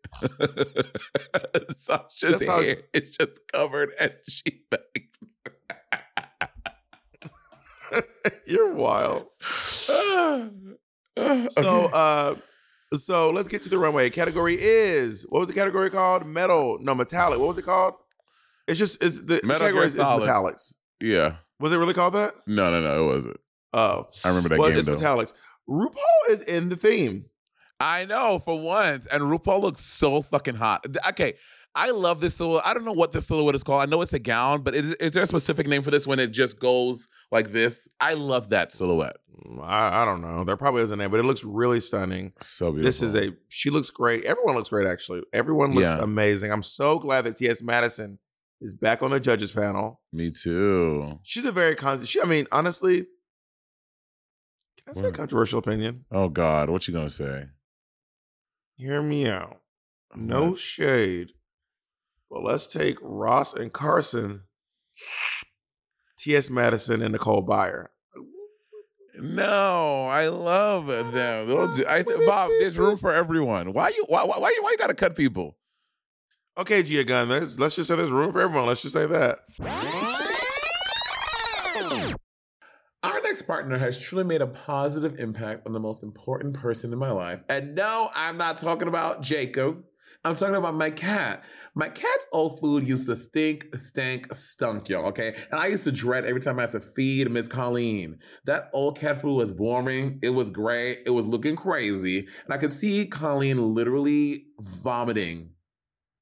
Sasha's how- hair is just covered, and she like. You're wild. so, uh, so let's get to the runway. Category is what was the category called? Metal? No, metallic. What was it called? It's just it's the Metal category is metallics. Yeah. Was it really called that? No, no, no, it wasn't. Oh. I remember that well, game, it's though. Metallics. RuPaul is in the theme. I know, for once. And RuPaul looks so fucking hot. Okay, I love this silhouette. I don't know what this silhouette is called. I know it's a gown, but is, is there a specific name for this when it just goes like this? I love that silhouette. I, I don't know. There probably is a name, but it looks really stunning. So beautiful. This is a, she looks great. Everyone looks great, actually. Everyone looks yeah. amazing. I'm so glad that T S Madison is back on the judges panel. Me too. She's a very constant. She, I mean, honestly, can I say what? a controversial opinion? Oh God, what you gonna say? Hear me out. No what? shade, but let's take Ross and Carson, T S Madison and Nicole Byer. No, I love them. They'll do, I, Bob, there's room for everyone. Why you? Why? Why, why you? Why you gotta cut people? Okay, Gia Gunn, let's, let's just say there's room for everyone. Let's just say that. Our next partner has truly made a positive impact on the most important person in my life. And no, I'm not talking about Jacob. I'm talking about my cat. My cat's old food used to stink, stank, stunk, y'all, okay? And I used to dread every time I had to feed Miss Colleen. That old cat food was boring. It was gray. It was looking crazy. And I could see Colleen literally vomiting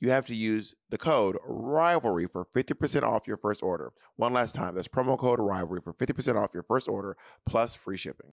you have to use the code RIVALRY for fifty percent off your first order. One last time, that's promo code RIVALRY for fifty percent off your first order plus free shipping.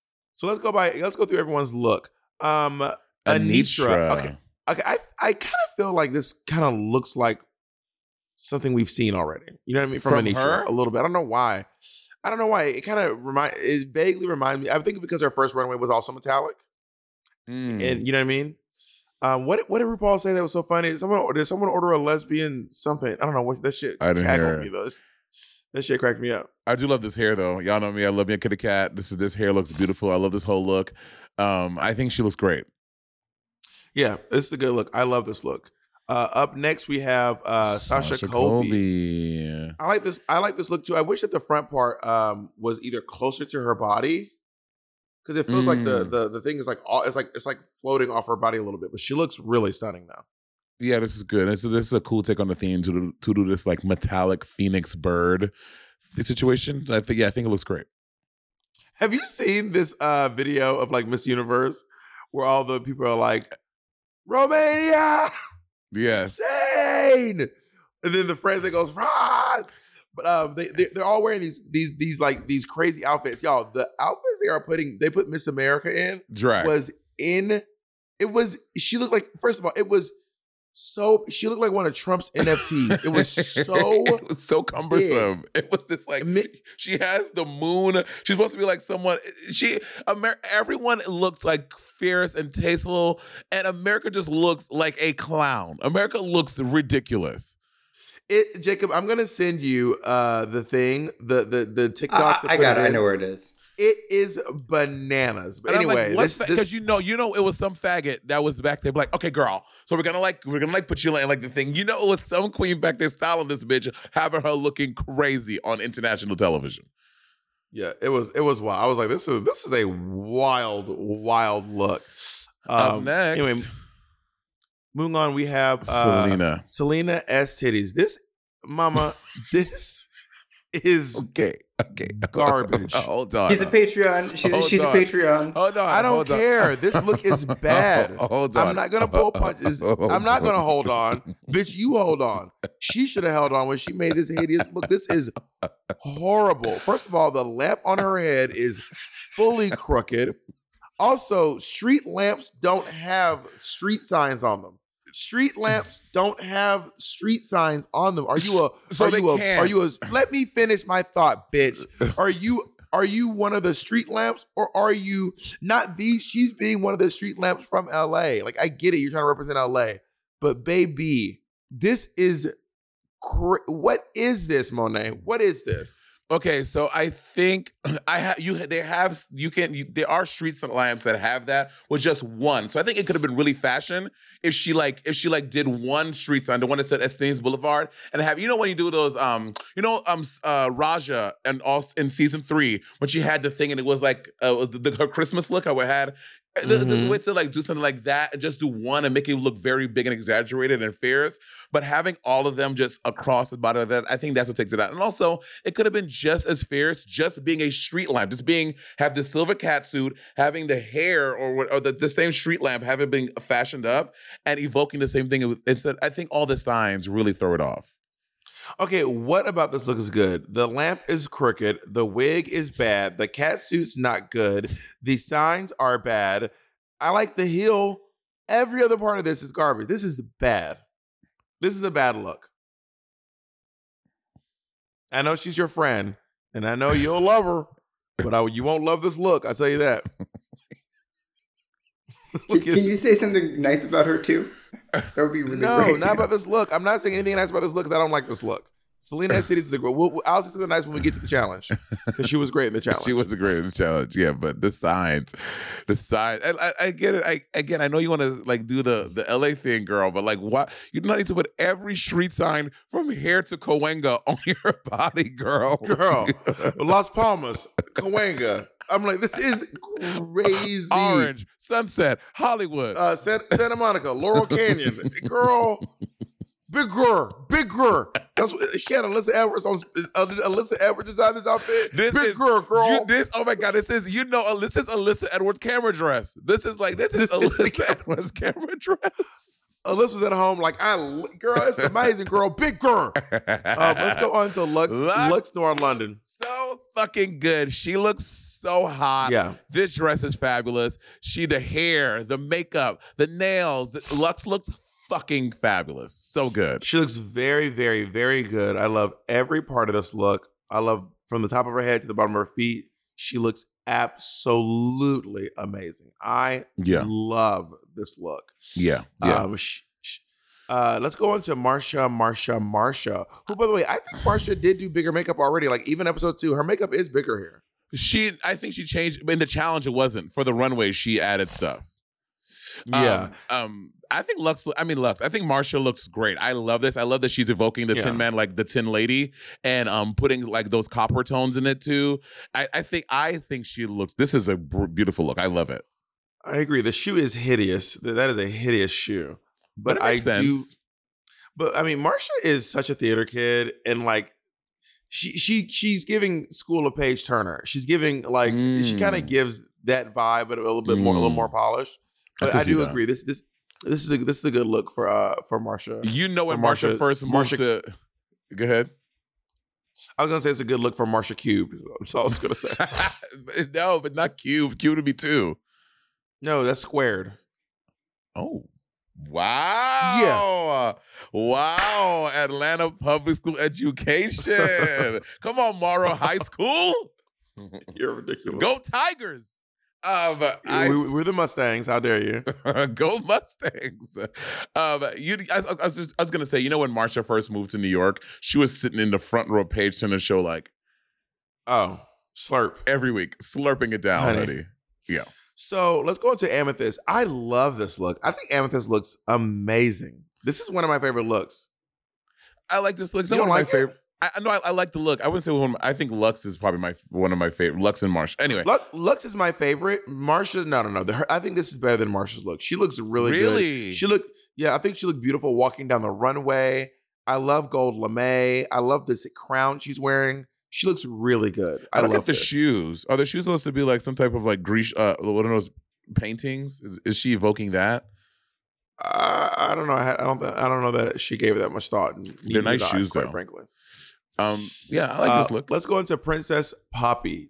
So let's go by. Let's go through everyone's look. Um, Anitra. Anitra. Okay. Okay. I I kind of feel like this kind of looks like something we've seen already. You know what I mean? From, From Anitra her? a little bit. I don't know why. I don't know why. It kind of remind. It vaguely reminds me. I think because her first runway was also metallic. Mm. And you know what I mean? Um, what What did RuPaul say that was so funny? Did someone did someone order a lesbian something? I don't know what that shit. I didn't hear me though. That shit cracked me up. I do love this hair, though. Y'all know me. I love me a kitty cat. This is this hair looks beautiful. I love this whole look. Um, I think she looks great. Yeah, this is a good look. I love this look. Uh, up next, we have uh, Sasha, Sasha Colby. Colby. I like this. I like this look too. I wish that the front part um, was either closer to her body, because it feels mm. like the the the thing is like all, it's like it's like floating off her body a little bit. But she looks really stunning now. Yeah, this is good. This, this is a cool take on the theme to do, to do this like metallic phoenix bird situation. I think yeah, I think it looks great. Have you seen this uh, video of like Miss Universe where all the people are like, Romania, yes, Shane! And then the friends that goes France, but um, they, they they're all wearing these these these like these crazy outfits, y'all. The outfits they are putting they put Miss America in Drag. was in it was she looked like first of all it was. So she looked like one of Trump's N F Ts. It was so it was so cumbersome. Big. It was just like she has the moon. She's supposed to be like someone. She Amer- everyone looked like fierce and tasteful, and America just looks like a clown. America looks ridiculous. It Jacob, I'm gonna send you uh, the thing, the the the TikTok. Uh, to I got it. it I know where it is. It is bananas. But and anyway, because like, this... you know, you know, it was some faggot that was back there, like, okay, girl. So we're gonna like, we're gonna like put you in like the thing. You know, it was some queen back there styling this bitch, having her looking crazy on international television. Yeah, it was, it was wild. I was like, this is, this is a wild, wild look. Um, Up next, anyway, moving on, we have uh, Selena, Selena S. Titties. This, mama, this is okay. Okay. Garbage. Hold on. He's a Patreon. She's, she's a Patreon. Hold on. I don't care. On. This look is bad. Hold on. I'm not gonna pull punches. I'm not gonna hold on. Bitch, you hold on. She should have held on when she made this hideous look. This is horrible. First of all, the lamp on her head is fully crooked. Also, street lamps don't have street signs on them. Street lamps don't have street signs on them. Are you a? So are you a? Can. Are you a? Let me finish my thought, bitch. Are you? Are you one of the street lamps, or are you not? These? She's being one of the street lamps from L A. Like I get it, you're trying to represent L A, but baby, this is. Cra- what is this, Monet? What is this? Okay, so I think I have you. They have you can. You, there are street lamps that have that with just one. So I think it could have been really fashion if she like if she like did one street sign, the one that said Estanes Boulevard, and have you know when you do those um you know um uh, Raja and all in season three when she had the thing and it was like uh, it was the, the, her Christmas look how it had Mm-hmm. The, the way to like do something like that and just do one and make it look very big and exaggerated and fierce, but having all of them just across the bottom of that, I think that's what takes it out. And also, it could have been just as fierce, just being a street lamp, just being have the silver cat suit, having the hair or or the, the same street lamp, having been fashioned up and evoking the same thing. Instead, I think all the signs really throw it off. Okay, what about this looks good? The lamp is crooked. The wig is bad. The catsuit's not good. The signs are bad. I like the heel. Every other part of this is garbage. This is bad. This is a bad look. I know she's your friend, and I know you'll love her, but I, you won't love this look. I'll tell you that. Can you say something nice about her, too? That would be really no, great. Not about this look. I'm not saying anything nice about this look because I don't like this look. Selena S. Titties is a great. We'll, we'll, I'll say something nice when we get to the challenge because she was great in the challenge. She was great in the challenge, yeah. But the signs, the signs. I, I, I get it. I again, I know you want to like do the the L A thing, girl, but like, why you do not need to put every street sign from here to Cahuenga on your body, girl? Girl, Las Palmas, Cahuenga. I'm like, this is crazy. Orange, Sunset, Hollywood, uh, Santa, Santa Monica, Laurel Canyon, girl, bigger, bigger. That's what, she had Alyssa Edwards on. Uh, Alyssa Edwards designed this outfit. This bigger, is, girl. You, this, oh my God, this is you know this is Alyssa Edwards camera dress. This is like this, this is Alyssa is Edwards camera dress. Alyssa's at home like, I girl, it's amazing, girl, bigger. Um, let's go on to Lux, Lux, Lux Noir London. So fucking good. She looks so hot. Yeah. This dress is fabulous. She, the hair, the makeup, the nails. The, Lux looks fucking fabulous. So good. She looks very, very, very good. I love every part of this look. I love from the top of her head to the bottom of her feet. She looks absolutely amazing. I yeah. love this look. Yeah. yeah. Um, she, she, uh, let's go on to Marsha, Marsha, Marsha, who, by the way, I think Marsha did do bigger makeup already. Like even episode two, her makeup is bigger here. She, I think she changed, but in the challenge, it wasn't. For the runway, she added stuff. Yeah. Um, um I think Lux, I mean Lux, I think Marsha looks great. I love this. I love that she's evoking the yeah. Tin Man, like the Tin Lady, and um putting like those copper tones in it too. I, I think, I think she looks, this is a beautiful look. I love it. I agree. The shoe is hideous. That is a hideous shoe. But, but I sense. do, but I mean, Marsha is such a theater kid and like, She she she's giving School of Page Turner. She's giving like mm. she kind of gives that vibe, but a little bit more, mm. a little more polished. But I, I do that. agree. This this this is a this is a good look for uh for Marsha. You know when Marsha, Marsha first Marsha. To... Go ahead. I was gonna say it's a good look for Marsha Cube. That's all I was gonna say. No, but not Cube. Cube to be two. No, that's squared. Oh. Wow. Yeah. Wow. Atlanta public school education. Come on, Morrow High School. You're ridiculous. Go Tigers. Um, I, we, we're the Mustangs. How dare you? Go Mustangs. Um, you, I, I, was just, I was gonna say, you know, when Marsha first moved to New York, she was sitting in the front row of Page Turner show like, oh, slurp every week, slurping it down, honey. Already. Yeah. So let's go into Amethyst. I love this look. I think Amethyst looks amazing. This is one of my favorite looks. I like this look. It's you don't one like of my it? Favorite. I know I, I like the look. I wouldn't say one. Of my, I think Lux is probably my one of my favorite. Lux and Marsha. Anyway, Lux, Lux is my favorite. Marsha, no, no, no. The, her, I think this is better than Marsha's look. She looks really, really good. She looked, yeah. I think she looked beautiful walking down the runway. I love gold lame. I love this crown she's wearing. She looks really good. I, I love the this. shoes. Are the shoes supposed to be like some type of like Greece, uh, one of those paintings? Is, is she evoking that? Uh, I don't know. I don't. I don't know that she gave it that much thought. They're nice shoes, quite though. frankly. Um, yeah, I like uh, this look. Let's go into Princess Poppy.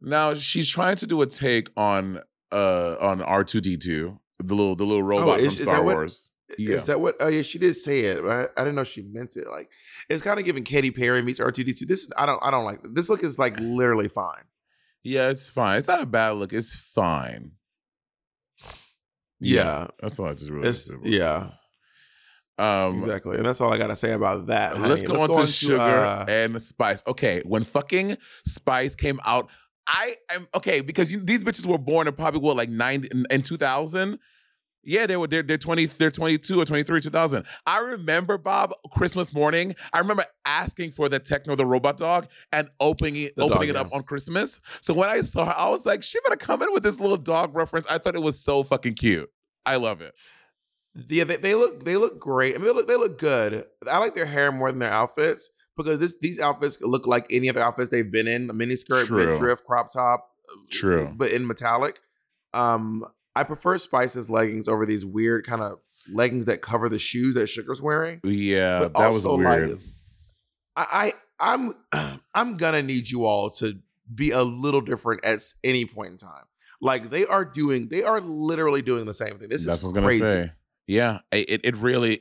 Now she's trying to do a take on uh on R two D two, the little the little robot oh, is, from Star is that Wars. What? Yeah. Is that what? Oh yeah, she did say it. But I, I didn't know she meant it. Like it's kind of giving Katy Perry meets R two D two. This is I don't I don't like this look is like literally fine. Yeah, it's fine. It's not a bad look. It's fine. Yeah, yeah. That's all I just realized. It's, yeah, um, exactly. And that's all I gotta say about that. Honey. Let's go let's on go to on Sugar to, uh, and Spice. Okay, when fucking Spice came out, I am okay because you, these bitches were born in probably what like ninety in two thousand. Yeah, they were. They're, they're twenty. They're twenty-two or twenty-three. Two thousand. I remember Bob Christmas morning. I remember asking for the Techno the robot dog and opening it, the opening dog, it yeah. up on Christmas. So when I saw her, I was like, she better come in with this little dog reference. I thought it was so fucking cute. I love it. Yeah, they, they look. They look great. I mean, they look. They look good. I like their hair more than their outfits because this these outfits look like any other outfits they've been in: a miniskirt, midriff, crop top. True, but in metallic. Um. I prefer Spice's leggings over these weird kind of leggings that cover the shoes that Sugar's wearing. Yeah, but that also, was weird. Like, I, I, I'm, I'm gonna need you all to be a little different at any point in time. Like they are doing, they are literally doing the same thing. This That's is what crazy. I was gonna say. Yeah, it it really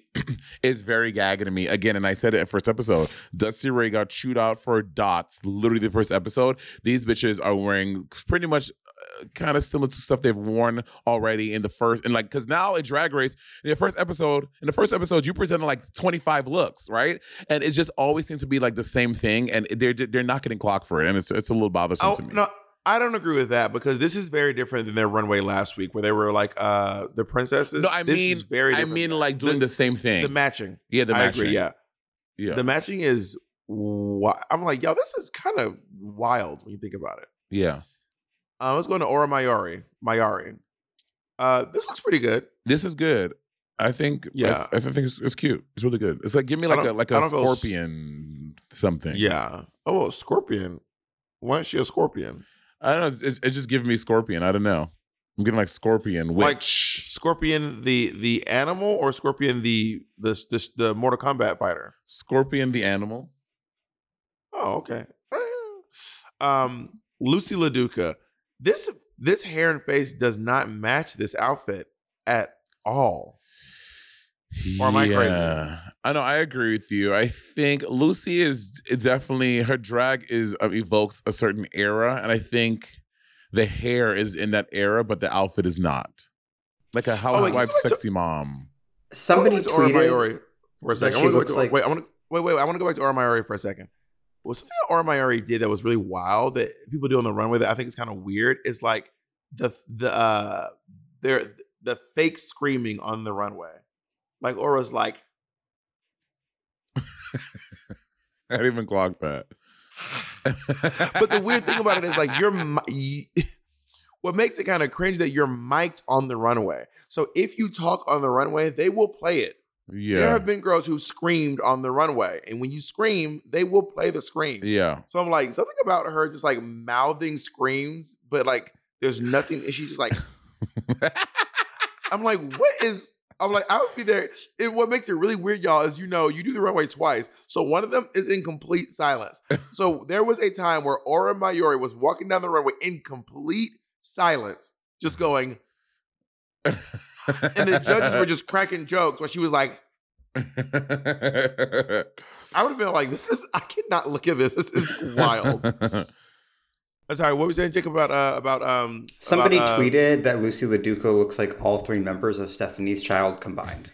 is very gagging to me. Again, and I said it at first episode, Dusty Ray got chewed out for dots. Literally the first episode, these bitches are wearing pretty much uh, kind of similar to stuff they've worn already in the first. And like, because now in Drag Race, in the first episode, in the first episode, you presented like twenty-five looks, right? And it just always seems to be like the same thing. And they're they're not getting clocked for it. And it's it's a little bothersome oh, to me. No. I don't agree with that because this is very different than their runway last week where they were like uh, the princesses. No, I this mean, is very I mean like doing the, the same thing. The matching. Yeah, the I matching. Agree, yeah. yeah. The matching is, wi- I'm like, yo, this is kind of wild when you think about it. Yeah. Uh, let's go into Aura Mayari. Mayari. Uh, this looks pretty good. This is good. I think, yeah. I, I think it's, it's cute. It's really good. It's like, give me like a like a scorpion s- something. Yeah. Oh, a scorpion. Why is she a scorpion? I don't know. It's, it's just giving me scorpion. I don't know. I'm getting like scorpion. Witch. Like scorpion, the the animal, or scorpion, the the the, the Mortal Kombat fighter. Scorpion, the animal. Oh, okay. Um, Lucy LaDuca. This this hair and face does not match this outfit at all. Or am I yeah. crazy? I know. I agree with you. I think Lucy is definitely, her drag is um, evokes a certain era, and I think the hair is in that era, but the outfit is not. Like a housewife, oh, like, sexy to, mom. Somebody tweeted Aura Mayari for a second. I want to go like, wait, I want to wait, wait. I want to go back to Aura Mayari for a second. Well, something that Aura Mayari did that was really wild that people do on the runway that I think is kind of weird is like the the uh, their the fake screaming on the runway. Like Aura's like, I didn't even clock that. But the weird thing about it is like you're, you, what makes it kind of cringe that you're mic'd on the runway. So if you talk on the runway, they will play it. Yeah. There have been girls who screamed on the runway, and when you scream, they will play the scream. Yeah. So I'm like, something about her just like mouthing screams, but like there's nothing, and she's just like, I'm like, what is? I'm like, I would be there. And what makes it really weird, y'all, is you know, you do the runway twice. So one of them is in complete silence. So there was a time where Aura Mayari was walking down the runway in complete silence, just going. And the judges were just cracking jokes where she was like. I would have been like, this is, I cannot look at this. This is wild. I'm sorry, what was that, Jacob, about... Uh, about um, Somebody about, um, tweeted that Lucy LaDuca looks like all three members of Stephanie's Child combined.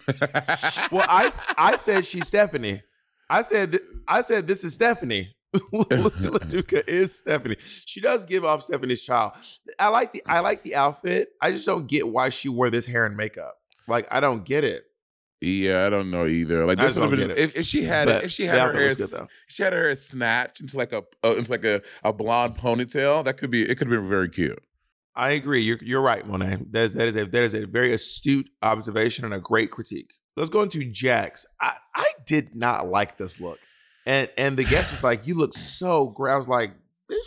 Well, I, I said she's Stephanie. I said th- I said this is Stephanie. Lucy LaDuca is Stephanie. She does give off Stephanie's Child. I like the I like the outfit. I just don't get why she wore this hair and makeup. Like, I don't get it. Yeah, I don't know either. Like this would have been if, if she had but if she had her hair, good, she had her hair snatched into like a uh, into like a, a blonde ponytail. That could be it. Could have been very cute. I agree. You're you're right, Monet. That that is a that is a very astute observation and a great critique. Let's go into Jax. I, I did not like this look, and and the guest was like, "You look so great." I was like, "Did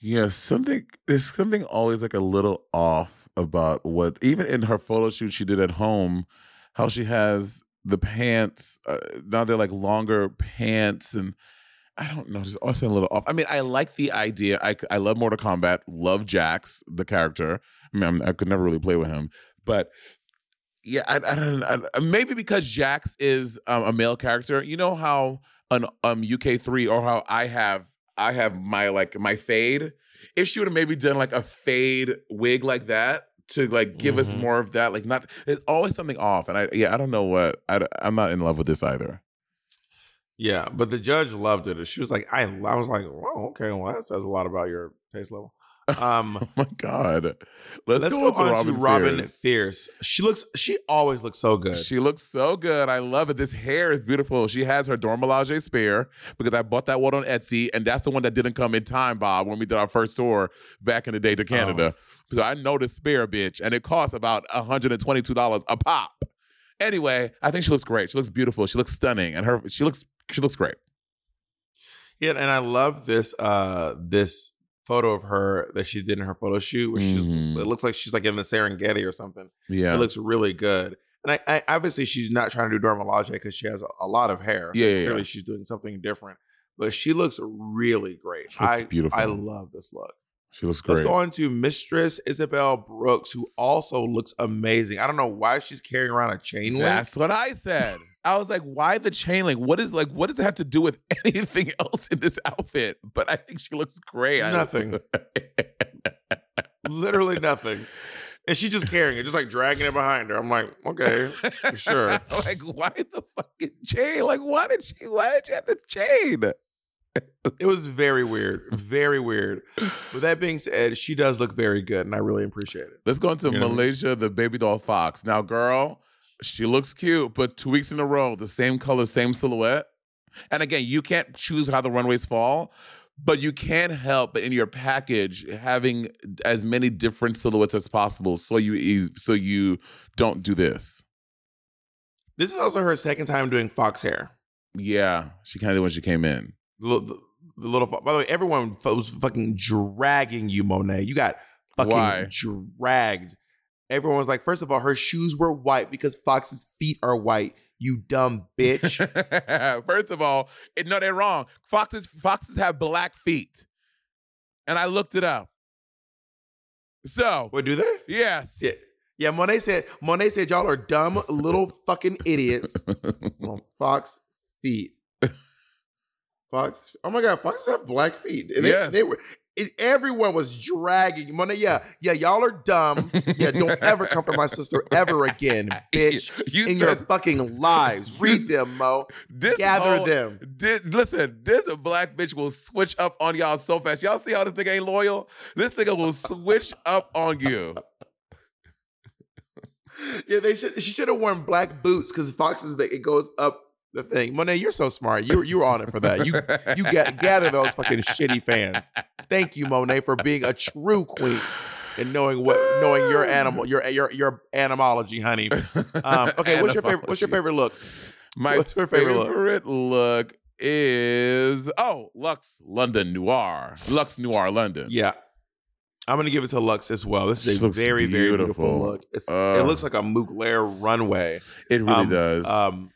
you?" Yeah, something. There's something always like a little off about what, even in her photo shoot she did at home, how she has the pants, uh, now they're like longer pants, and I don't know, just also a little off. I mean, I like the idea. I, I love Mortal Kombat, love Jax, the character. I mean, I'm, I could never really play with him, but yeah, I, I don't know. Maybe because Jax is um, a male character, you know how an um, U K three or how I have I have my like my fade. If she would have maybe done like a fade wig like that to like give mm-hmm. us more of that, like not, there's always something off. And I, yeah, I don't know what, I, I'm not in love with this either. Yeah, but the judge loved it. She was like, I, I was like, wow, okay, well that says a lot about your taste level. Um, oh my God. Let's, let's go, go on to Robin, Robin Fierce. Fierce. She looks, she always looks so good. She looks so good. I love it. This hair is beautiful. She has her Dormelage spare because I bought that one on Etsy, and that's the one that didn't come in time, Bob, when we did our first tour back in the day to Canada. Oh. So I know the spare, bitch, and it costs about one hundred twenty-two dollars a pop. Anyway, I think she looks great. She looks beautiful. She looks stunning, and her she looks she looks great. Yeah, and I love this uh, this photo of her that she did in her photo shoot. Where mm-hmm. she's, it looks like she's like in the Serengeti or something. Yeah, it looks really good. And I, I obviously she's not trying to do Dermalage because she has a, a lot of hair. So yeah, yeah, clearly yeah. she's doing something different. But she looks really great. She looks I beautiful. I love this look. She looks great. Let's go on to Mistress Isabel Brooks, who also looks amazing. I don't know why she's carrying around a chain link. That's what I said. I was like, why the chain link? What is like? What does it have to do with anything else in this outfit? But I think she looks great. Nothing. Literally nothing. And she's just carrying it, just like dragging it behind her. I'm like, okay, sure. Like, why the fucking chain? Like, why did she? Why did she have the chain? It was very weird, very weird. With that being said, she does look very good, and I really appreciate it. Let's go into you know? Malaysia, the baby doll fox. Now, girl, she looks cute, but two weeks in a row, the same color, same silhouette. And again, you can't choose how the runways fall, but you can help in your package having as many different silhouettes as possible, so you so you don't do this. This is also her second time doing fox hair. Yeah, she kind of did when she came in. The, the, the little, by the way, everyone was fucking dragging you, Monet. You got fucking Why? dragged. Everyone was like, first of all, her shoes were white because Fox's feet are white. You dumb bitch. First of all, it, no, they're wrong. Foxes, foxes have black feet, and I looked it up. So, what do they? Yes. Yeah. Yeah, Monet said. Monet said, y'all are dumb little fucking idiots on Fox feet. Fox, oh my God, foxes have black feet. And they, yes. they were, it, everyone was dragging. Monet, yeah, yeah, y'all are dumb. Yeah, don't ever come for my sister ever again, bitch. You in said, your fucking lives. Read you, them, Mo. This Gather whole, them. This, listen, this black bitch will switch up on y'all so fast. Y'all see how this nigga ain't loyal? This nigga will switch up on you. Yeah, they should. She should have worn black boots because foxes, it goes up. The thing, Monet, you're so smart. You you're on it for that. You you get, gather those fucking shitty fans. Thank you, Monet, for being a true queen and knowing what knowing your animal your your your animology, honey. Um, okay, what's your favorite? What's your favorite look? My what's your favorite, favorite look? look is oh Lux London Noir. Lux Noir London. Yeah, I'm gonna give it to Lux as well. This is she a very beautiful. very beautiful look. It's, uh, it looks like a Mugler runway. It really um, does. Um,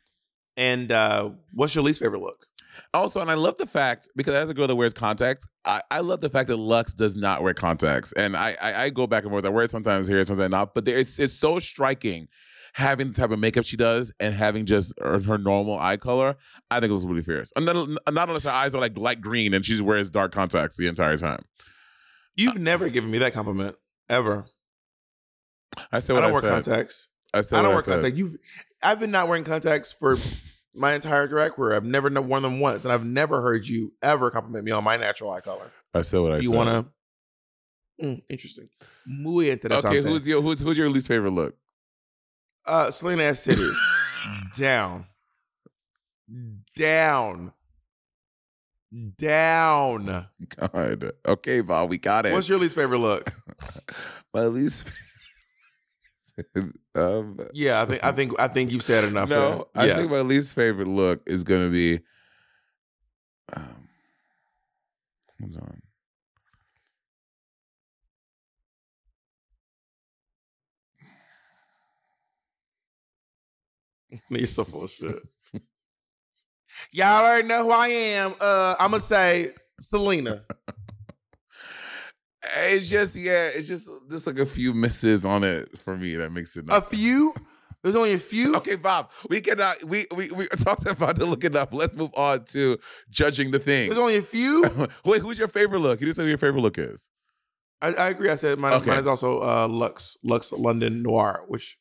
And uh, what's your least favorite look? Also, and I love the fact, because as a girl that wears contacts, I, I love the fact that Lux does not wear contacts. And I, I, I go back and forth. I wear it sometimes here, sometimes not. But there is, it's so striking having the type of makeup she does and having just her, her normal eye color. I think it was really fierce. And not, not unless her eyes are like light green and she wears dark contacts the entire time. You've uh, never given me that compliment, ever. I said what I, I, I said. I don't wear contacts. I said I don't wear contacts. You've... I've been not wearing contacts for my entire drag career. I've never worn them once, and I've never heard you ever compliment me on my natural eye color. I said what I said. You want to? Mm, interesting. Muy interesante. Okay, who's your who's who's your least favorite look? Uh, Selena S. Titties. Down. Down. Down. God. Okay, Val, we got it. What's your least favorite look? My least favorite. um, yeah, I think I think I think you've said enough. No, yeah. I think my least favorite look is gonna be. Um, hold on. You're so full of shit. Y'all already know who I am. Uh, I'm gonna say Selena. It's just, yeah, it's just just like a few misses on it for me that makes it not. A few? There's only a few? Okay, Bob, we cannot, we we, we talked about the looking up. Let's move on to judging the thing. There's only a few? Wait, who's your favorite look? You didn't say who your favorite look is. I, I agree. I said mine, okay. mine is also uh, Lux, Lux London Noir, which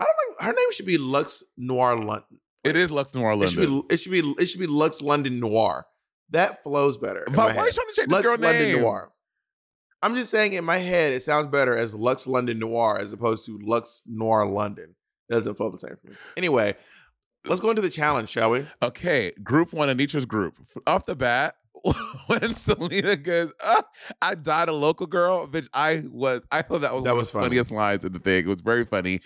I don't know. Her name should be Lux Noir London. It is Lux Noir London. It should be, it should be, it should be Lux London Noir. That flows better. Bob, why are you trying to change the girl name? Lux London Noir. I'm just saying in my head, it sounds better as Lux London Noir as opposed to Lux Noir London. It doesn't feel the same for me. Anyway, let's go into the challenge, shall we? Okay, group one, Anitra's group. Off the bat, when Selena goes, oh, I died a local girl, bitch, I was, I thought that was that one was of the funniest lines in the thing. It was very funny.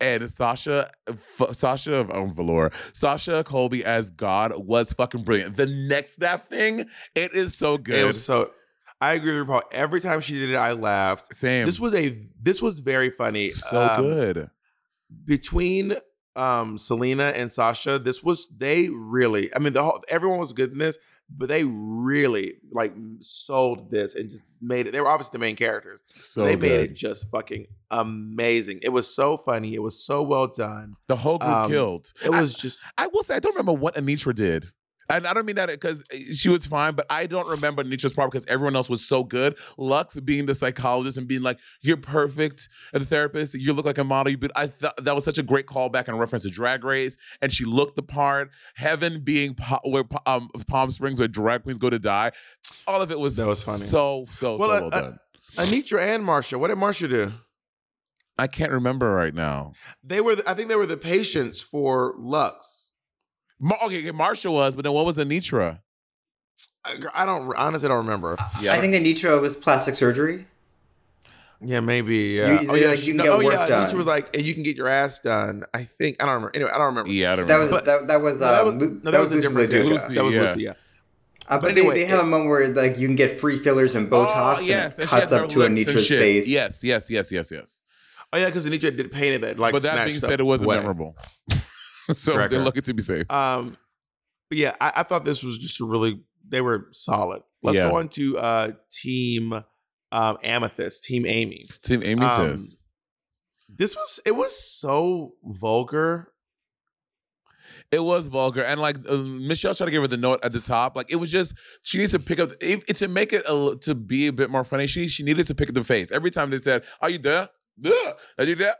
And Sasha, F- Sasha of um, Valor, Sasha Colby as God was fucking brilliant. The next that thing, it is so good. It was so, I agree with RuPaul. Every time she did it, I laughed. Same. This was a, this was very funny. So um, good. Between um, Selena and Sasha, this was, they really, I mean, the whole, everyone was good in this, but they really like sold this and just made it. They were obviously the main characters. So they good. Made it just fucking amazing. It was so funny. It was so well done. The whole group um, killed. It was I, just. I will say, I don't remember what Anitra did. And I don't mean that because she was fine, but I don't remember Anitra's part because everyone else was so good. Lux being the psychologist and being like, you're perfect as a therapist. You look like a model. You, but I thought that was such a great callback and reference to Drag Race. And she looked the part. Heaven being po- where um, Palm Springs, where drag queens go to die. All of it was, that was funny. so, so, well, so uh, well done. Uh, Anitra and Marsha. What did Marsha do? I can't remember right now. They were, the, I think they were the patients for Lux. Okay, Marsha was, but then what was Anitra? I, I don't, honestly, don't remember. Yeah. I think Anitra was plastic surgery. Yeah, maybe. Yeah. You, oh, yeah, like, you can no, get oh, work yeah, done. Anitra was like, and you can get your ass done. I think I don't remember. Anyway, I don't remember. Yeah, I don't remember. That was that, that was uh, no, that was, no, that that was, was Lucy LaDuca. Lucy, that was yeah. Lucy. Yeah. Uh, but, but anyway, they, they have it, a moment where like you can get free fillers and Botox, oh, yes, and it cuts and up to Anitra's face. Yes, yes, yes, yes, yes. Oh yeah, because Anitra did paint it that like. But that being said, it wasn't memorable. So Tracker. They're looking to be safe. Um, but yeah, I, I thought this was just a really, they were solid. Let's yeah. go on to uh, Team um, Amethyst, Team Amy. Team Amethyst. Um, this was, it was so vulgar. It was vulgar. And like uh, Michelle tried to give her the note at the top. Like it was just, she needs to pick up, it, it, to make it, a, to be a bit more funny, she she needed to pick up the face. Every time they said, are you there? Are you there?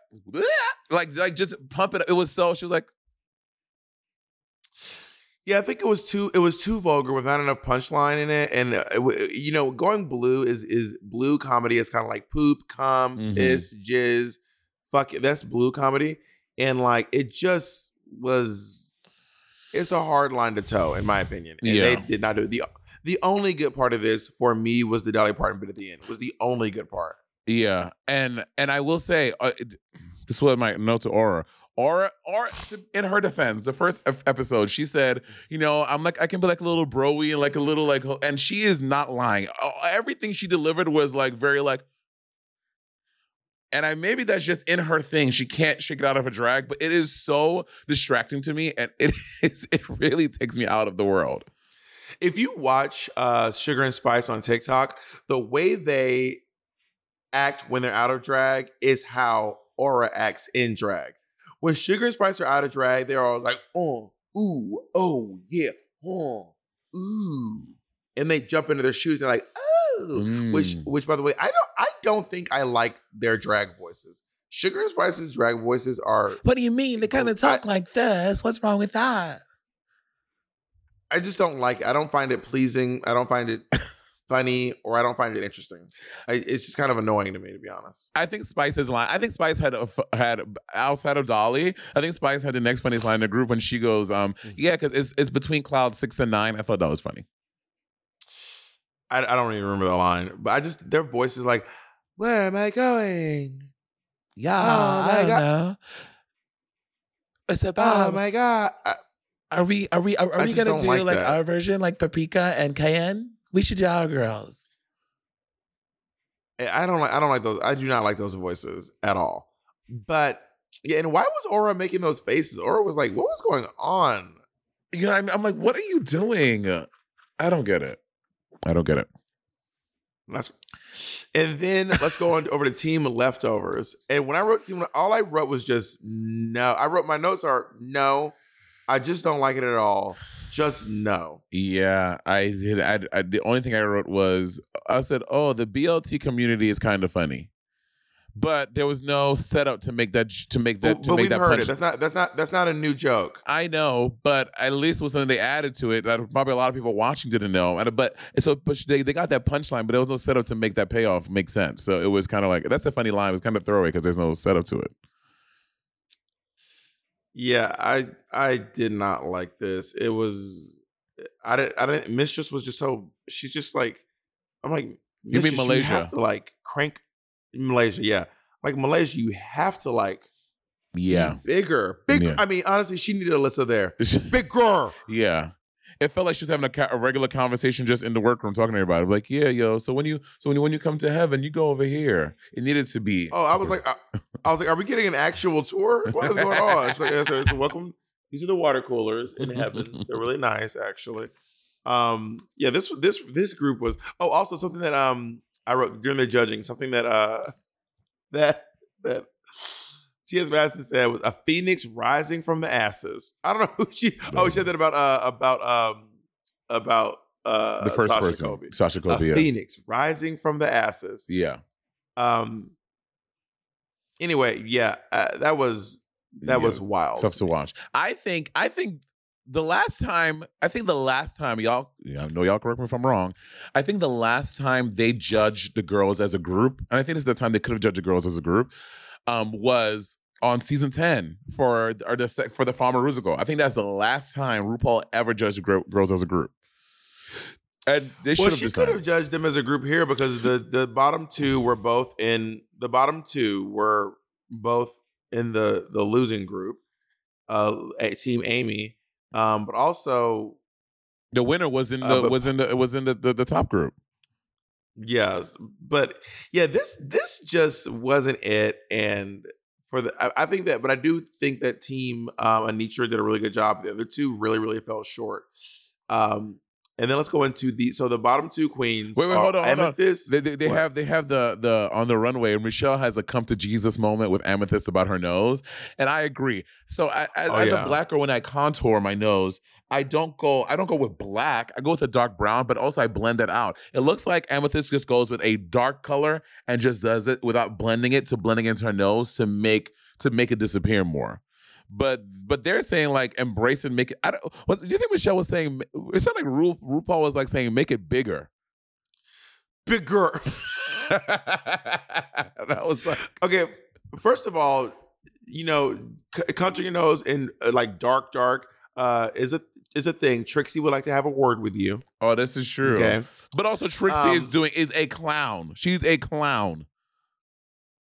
Like, like just pump it up. It was so, she was like, yeah, I think it was too it was too vulgar with not enough punchline in it, and uh, you know, going blue is is blue comedy is kind of like poop, cum, mm-hmm. piss, jizz, fuck it. That's blue comedy, and like it just was. It's a hard line to toe, in my opinion. And yeah. they did not do it. the The only good part of this for me was the Dolly Parton bit at the end. It was the only good part. Yeah, and and I will say uh, this was my note to Aura. Aura, Aura, in her defense, the first episode, she said, you know, I'm like, I can be like a little bro-y and like a little like, and she is not lying. Everything she delivered was like very like, and I maybe that's just in her thing. She can't shake it out of her drag, but it is so distracting to me. And it is, it really takes me out of the world. If you watch uh, Sugar and Spice on TikTok, the way they act when they're out of drag is how Aura acts in drag. When Sugar and Spice are out of drag, they're all like, oh, ooh, oh, yeah, oh, ooh. And they jump into their shoes and they're like, oh. Mm. Which, which, by the way, I don't I don't think I like their drag voices. Sugar and Spice's drag voices are... What do you mean? They kind of talk I, like this. What's wrong with that? I just don't like it. I don't find it pleasing. I don't find it... funny, or I don't find it interesting. I, it's just kind of annoying to me, to be honest. I think Spice's line. I think Spice had a, had outside of Dolly. I think Spice had the next funniest line in the group when she goes, "Um, yeah, because it's it's between cloud six and nine." I thought that was funny. I, I don't even remember that line, but I just their voice is like, "Where am I going? Yeah, oh my I don't god, know. It's about oh my god. I, are we are we are, are we gonna do like, like our version, like paprika and cayenne?" We should do our girls. I don't like. I don't like those. I do not like those voices at all. But yeah, and why was Aura making those faces? Aura was like, "What was going on?" You know, what I mean? I'm like, "What are you doing?" I don't get it. I don't get it. That's. And then let's go on over to Team Leftovers. And when I wrote Team, all I wrote was just no. I wrote my notes are no. I just don't like it at all. Just no. Yeah, I did. I, I the only thing I wrote was I said, "Oh, the B L T community is kind of funny," But there was no setup to make that to make that. But, to but make we've that heard punch. it. That's not that's not that's not a new joke. I know, but at least it was something they added to it that probably a lot of people watching didn't know. And but and so but they they got that punchline, but there was no setup to make that payoff make sense. So it was kind of like that's a funny line. It was kind of throwaway because there's no setup to it. Yeah, I I did not like this. It was I didn't I didn't. Mistress was just so she's just like I'm like you mean Malaysia you have to like crank. Malaysia, yeah. Like, Malaysia, you have to, like, yeah, be bigger. Big, yeah. I mean, honestly, she needed Alyssa there. Big girl. Yeah. It felt like she was having a, a regular conversation just in the workroom talking to everybody. Like, yeah, yo, so when you so when you, when you come to heaven, you go over here. It needed to be. Oh, I was like, I, I was like, are we getting an actual tour? What is going on? It's like, it's, it's, welcome. These are the water coolers in heaven. They're really nice, actually. Um, yeah, this this this group was, oh, also something that, um, I wrote during the judging something that uh that that T S Madison said was a phoenix rising from the ashes. I don't know who she oh she said that about uh about um about uh the first Sasha person Colby. Sasha Colby. A yeah. Phoenix rising from the ashes. Yeah. Um. Anyway, yeah, uh, that was that yeah. was wild. Tough to watch. I think I think. The last time, I think the last time, y'all, I know y'all correct me if I'm wrong, I think the last time they judged the girls as a group, and I think this is the time they could have judged the girls as a group, um, was on season ten for, or the, for the Farmarusical. I think that's the last time RuPaul ever judged gr- girls as a group. And they well, she could have judged them as a group here because the, the bottom two were both in, the bottom two were both in the, the losing group, uh, Team Amy. Um, but also, the winner was in the uh, but, was in the was in the, the, the top group. Yes, but yeah, this this just wasn't it. And for the, I, I think that, but I do think that team um, Anitra did a really good job. The other two really, really fell short. Um, and then let's go into the so the bottom two queens. Wait, wait, hold on, hold Amethyst. On. They, they, they have they have the the on the runway. Michelle has a come to Jesus moment with Amethyst about her nose, and I agree. So I, I, oh, as yeah. a black girl, when I contour my nose, I don't go I don't go with black. I go with a dark brown, but also I blend it out. It looks like Amethyst just goes with a dark color and just does it without blending it to blending into her nose to make to make it disappear more. But but they're saying like embrace and make it. I don't. What, do you think Michelle was saying? It sounded like Ru, RuPaul was like saying make it bigger, bigger. That was like okay. First of all, you know, c- country your nose in uh, like dark dark uh, is a is a thing. Trixie would like to have a word with you. Oh, this is true. Okay, but also Trixie um, is doing is a clown. She's a clown.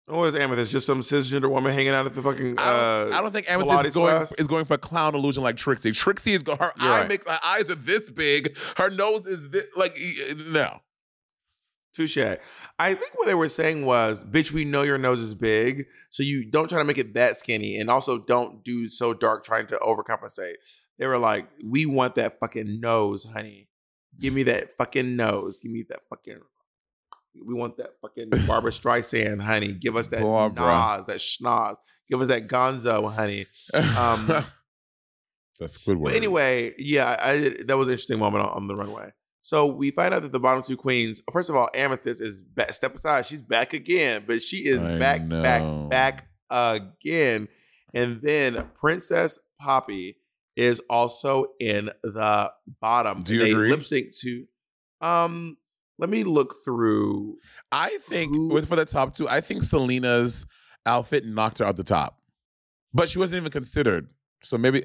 Or is Amethyst just some cisgender woman hanging out at the fucking? Uh, I, don't, I don't think Amethyst is going, is going for a clown illusion like Trixie. Trixie is her You're eye right. makes her eyes are this big, her nose is this, like no. Touche. I think what they were saying was, "Bitch, we know your nose is big, so you don't try to make it that skinny, and also don't do so dark, trying to overcompensate." They were like, "We want that fucking nose, honey. Give me that fucking nose. Give me that fucking." We want that fucking Barbara Streisand, honey. Give us that Barbara. Nas, that schnoz. Give us that Gonzo, honey. Um, That's a good word. But anyway, yeah, I, that was an interesting moment on, on the runway. So we find out that the bottom two queens, first of all, Amethyst is back, step aside. She's back again, but she is I back, know. back, back again. And then Princess Poppy is also in the bottom. Do you they agree? Lip sync to. Um, Let me look through. I think who, with for the top two, I think Selena's outfit knocked her out the top. But she wasn't even considered. So maybe.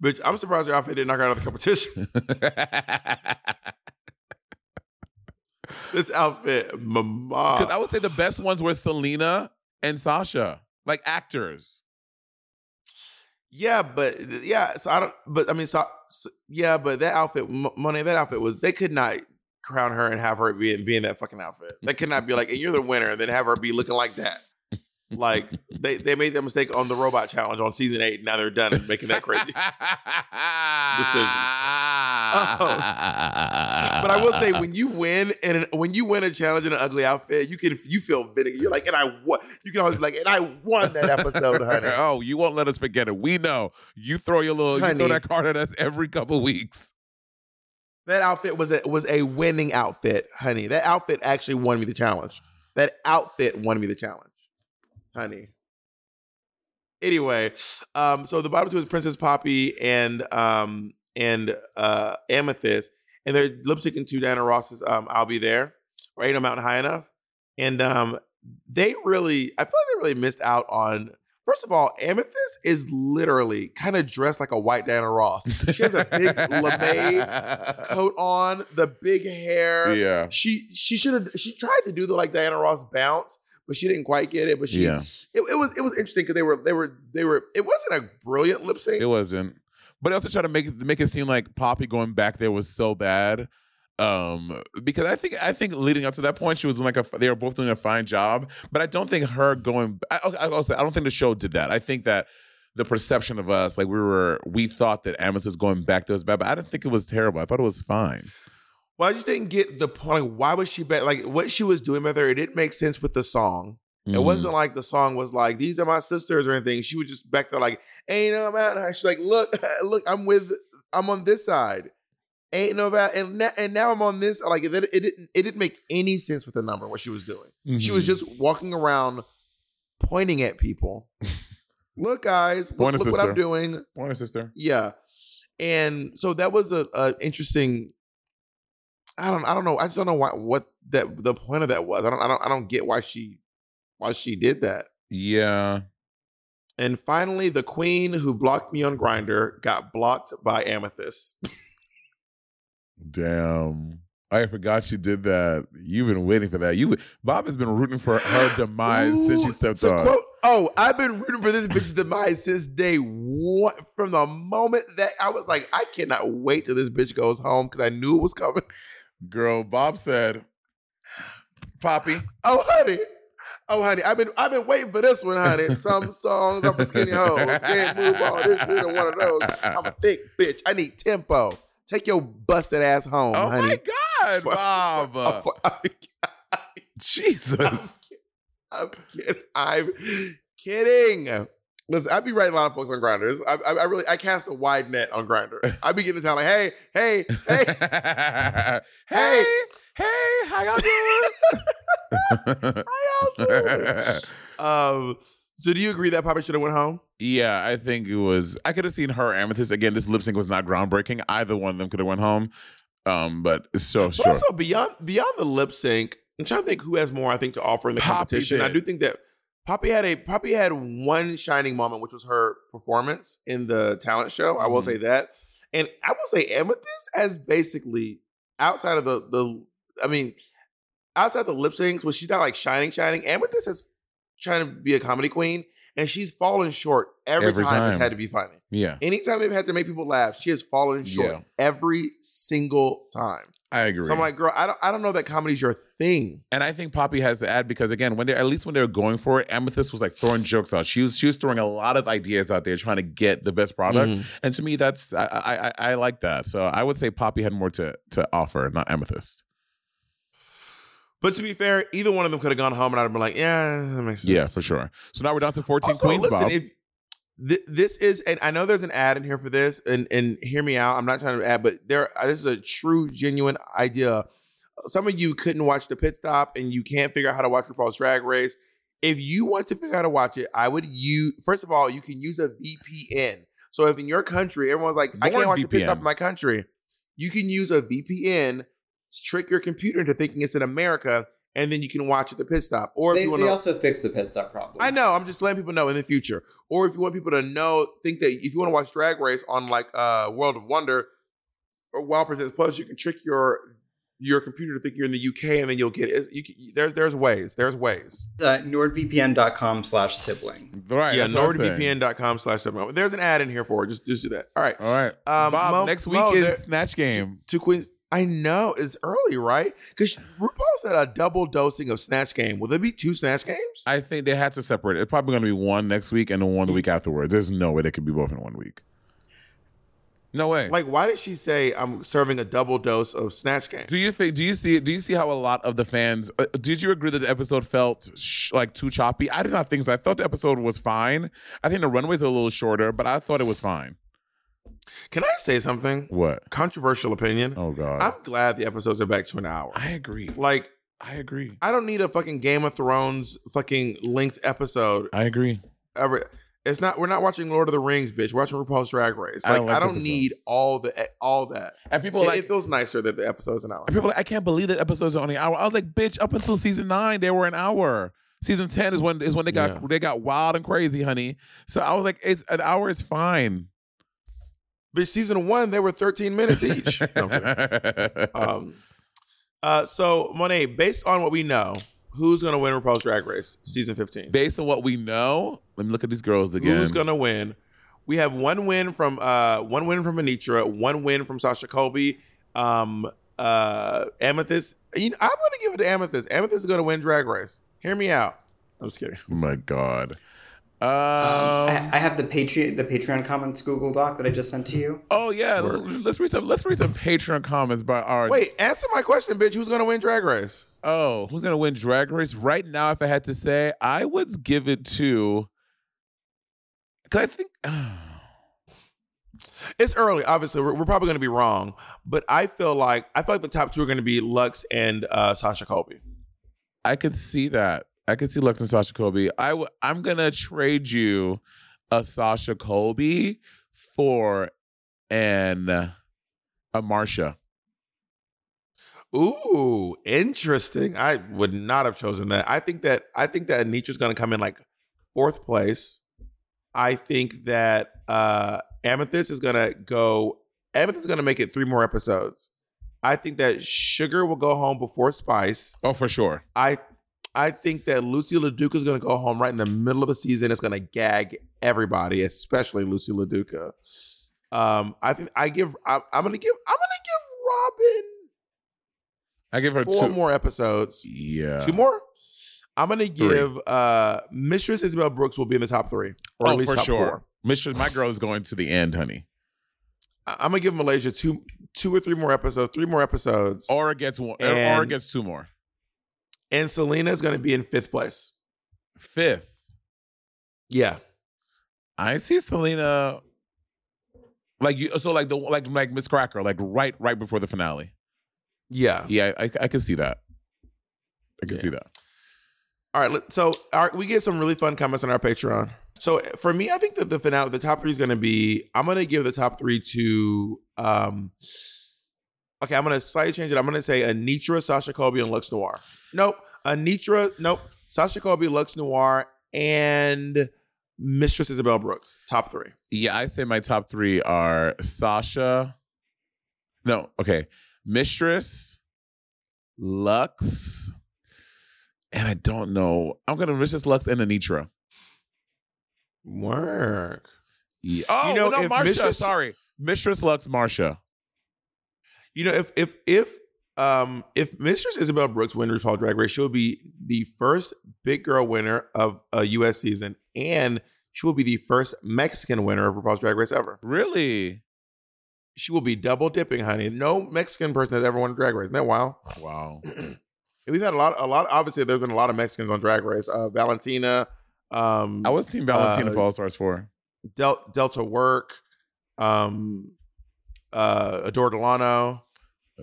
But I'm surprised her outfit didn't knock her out of the competition. This outfit, mama. Because I would say the best ones were Selena and Sasha, like actors. Yeah, but yeah, so I don't. But I mean, so, so yeah, but that outfit, Monet, that outfit was they could not. Crown her and have her be, be in that fucking outfit. That could not be like, and you're the winner, and then have her be looking like that. Like they, they made that mistake on the robot challenge on season eight. And now they're done and making that crazy decision. Oh. But I will say, when you win and when you win a challenge in an ugly outfit, you can you feel vindicated. You're like, and I won. You can always be like, and I won that episode, honey. Oh, you won't let us forget it. We know you throw your little honey, you throw that card at us every couple weeks. That outfit was a, was a winning outfit, honey. That outfit actually won me the challenge. That outfit won me the challenge. honey. Anyway, um, so the bottom two is Princess Poppy and um and uh Amethyst, and they're lip-syncing to Diana Ross's um "I'll Be There" or "Ain't No Mountain High Enough," and um they really, I feel like they really missed out on. First of all, Amethyst is literally kind of dressed like a white Diana Ross. She has a big lamé coat on, the big hair. Yeah. She she should have she tried to do the like Diana Ross bounce, but she didn't quite get it. But she yeah. it, it was it was interesting because they were they were they were it wasn't a brilliant lip sync. It wasn't. But I also tried to make it make it seem like Poppy going back there was so bad. Um, because I think I think leading up to that point, she was in like a they were both doing a fine job, but I don't think her going. I, I also I don't think the show did that. I think that the perception of us, like we were, we thought that Amethyst going back there was bad, but I didn't think it was terrible. I thought it was fine. Well, I just didn't get the point. Like, why was she bad? Like what she was doing with her, it didn't make sense with the song. It mm-hmm. wasn't like the song was like these are my sisters or anything. She was just back there like ain't no matter. She's like look look I'm with I'm on this side. Ain't no that, and now, and now I'm on this. Like it, it didn't, it didn't make any sense with the number what she was doing. Mm-hmm. She was just walking around, pointing at people. Look, guys, look, look what I'm doing. Point a sister. Yeah, and so that was a, a interesting. I don't, I don't know. I just don't know why what that the point of that was. I don't, I don't, I don't get why she, why she did that. Yeah. And finally, the queen who blocked me on Grindr got blocked by Amethyst. Damn. I forgot she did that. You've been waiting for that. You, Bob has been rooting for her demise Ooh, since she stepped on. Quote, oh, I've been rooting for this bitch's demise since day one. From the moment that I was like, I cannot wait till this bitch goes home because I knew it was coming. Girl, Bob said, Poppy. Oh, honey. Oh, honey. I've been I've been waiting for this one, honey. Some songs up a skinny hoes. Can't move all this little one of those. I'm a thick bitch. I need tempo. Take your busted ass home, oh honey. Oh my God, for, Bob! For, for, for, I'm, Jesus, I'm, I'm, kidding. I'm kidding. Listen, I be writing a lot of folks on Grindr. I, I, I really, I cast a wide net on Grindr. I be getting to town like, hey, hey, hey, hey, hey, hey, how y'all doing? How y'all doing? Um. So do you agree that Poppy should have went home? Yeah, I think it was. I could have seen her Amethyst again. This lip sync was not groundbreaking. Either one of them could have went home. Um, but so sure. Also beyond beyond the lip sync, I'm trying to think who has more. I think to offer in the Poppy competition. Did. I do think that Poppy had a Poppy had one shining moment, which was her performance in the talent show. I will mm-hmm. say that, and I will say Amethyst has basically outside of the the. I mean, outside the lip syncs, when she's not like shining, shining. Amethyst has. Trying to be a comedy queen, and she's fallen short every, every time, time it's had to be funny. Yeah. Anytime they've had to make people laugh, she has fallen short yeah. every single time. I agree. So I'm like, girl, I don't I don't know that comedy's your thing. And I think Poppy has to add because again, when they at least when they were going for it, Amethyst was like throwing jokes out. She was she was throwing a lot of ideas out there trying to get the best product. Mm-hmm. And to me, that's I, I I like that. So I would say Poppy had more to to offer, not Amethyst. But to be fair, either one of them could have gone home and I'd have been like, yeah, that makes sense. Yeah, for sure. So now we're down to fourteen also, queens, listen, Bob. If th- this is, and I know there's an ad in here for this, and, and hear me out. I'm not trying to ad, but there, this is a true, genuine idea. Some of you couldn't watch the pit stop and you can't figure out how to watch RuPaul's Drag Race. If you want to figure out how to watch it, I would use, first of all, you can use a V P N. So if in your country, everyone's like, Born I can't watch V P N. The pit stop in my country. You can use a V P N trick your computer into thinking it's in America, and then you can watch at the pit stop. Or if they, you want they to, also fix the pit stop problem. I know. I'm just letting people know in the future. Or if you want people to know, think that if you want to watch Drag Race on like uh, World of Wonder or Wild Princess Plus, you can trick your your computer to think you're in the U K, and then you'll get it. You can, there's there's ways. There's ways. Uh, Nord V P N dot com slash sibling. Right. Yeah. Nord V P N dot com slash sibling. There's an ad in here for it. Just just do that. All right. All right. Um, Bob, Mo, next week Mo, is there, Snatch Game. Two, two queens. I know. It's early, right? Because RuPaul's had a double dosing of Snatch Game. Will there be two Snatch Games? I think they had to separate it. It's probably going to be one next week and then one the week afterwards. There's no way they could be both in one week. No way. Like, why did she say I'm serving a double dose of Snatch Game? Do you think? Do you see? Do you see how a lot of the fans? Uh, did you agree that the episode felt sh- like too choppy? I did not think so. I thought the episode was fine. I think the runway's a little shorter, but I thought it was fine. Can I say something? What? Controversial opinion. Oh, God. I'm glad the episodes are back to an hour. I agree. Like, I agree. I don't need a fucking Game of Thrones fucking length episode. I agree. Every, it's not. We're not watching Lord of the Rings, bitch. We're watching RuPaul's Drag Race. Like I don't, like I don't need all the all that. And people, it, like, it feels nicer that the episode's an hour. And people, are like, I can't believe that episodes are only an hour. I was like, bitch. Up until season nine, they were an hour. Season ten is when is when they got yeah. they got wild and crazy, honey. So I was like, it's an hour is fine. But season one, they were thirteen minutes each. No, um, uh, so, Monet, based on what we know, who's going to win RuPaul's Drag Race season fifteen? Based on what we know, let me look at these girls again. Who's going to win? We have one win from uh, one win from Anitra, one win from Sasha Colby, um, uh, Amethyst. You know, I'm going to give it to Amethyst. Amethyst is going to win Drag Race. Hear me out. I'm just kidding. Oh my God. Um, I, I have the Patreon the Patreon comments Google Doc that I just sent to you. Oh yeah, let's, let's read some. Let's read some Patreon comments by our. Wait, answer my question, bitch. Who's gonna win Drag Race? Oh, who's gonna win Drag Race right now? If I had to say, I would give it to. Cause I think oh. it's early. Obviously, we're, we're probably gonna be wrong, but I feel like I feel like the top two are gonna be Lux and uh, Sasha Colby. I could see that. I could see Lux and Sasha Colby. I w- I'm going to trade you a Sasha Colby for an a Marsha. Ooh, interesting. I would not have chosen that. I think that I think that Anitra's going to come in like fourth place. I think that uh, Amethyst is going to go Amethyst is going to make it three more episodes. I think that Sugar will go home before Spice. Oh, for sure. I I think that Lucy LaDuca is going to go home right in the middle of the season. It's going to gag everybody, especially Lucy LaDuca. Um, I think I give. I, I'm going to give. I'm going to give Robin. I give her four two. more episodes. Yeah, two more. I'm going to give. Uh, Mistress Isabel Brooks will be in the top three, or oh, at least for top sure. four. Mistress, my girl is going to the end, honey. I, I'm going to give Malaysia two, two or three more episodes. Three more episodes. Aura gets one. And, Aura gets two more. And Selena is going to be in fifth place. Fifth? Yeah. I see Selena, like you. So like the like like Miss Cracker, like right right before the finale. Yeah. Yeah, I I can see that. I can yeah. see that. All right. So our, we get some really fun comments on our Patreon. So for me, I think that the finale, the top three is going to be. I'm going to give the top three to. Um, okay, I'm going to slightly change it. I'm going to say Anitra, Sasha Colby, and Lux Noir. Nope. Anitra, nope. Sasha Colby, Lux Noir, and Mistress Isabel Brooks. Top three. Yeah, I say my top three are Sasha. No, okay. Mistress, Lux, and I don't know. I'm going to Mistress, Lux, and Anitra. Work. Yeah. Oh, you know, well, no, Marsha. Mistress, sorry. Mistress, Lux, Marsha. You know, if, if, if, Um, if Mistress Isabel Brooks wins RuPaul's Drag Race, she'll be the first big girl winner of a U S season, and she will be the first Mexican winner of RuPaul's Drag Race ever. Really? She will be double dipping, honey. No Mexican person has ever won a Drag Race. Isn't that wild? Wow. We've had a lot, a lot. Obviously, there's been a lot of Mexicans on Drag Race. Uh, Valentina. Um, I was seeing Valentina uh, for All Stars four. Del- Delta Work. Um, uh, Adore Delano.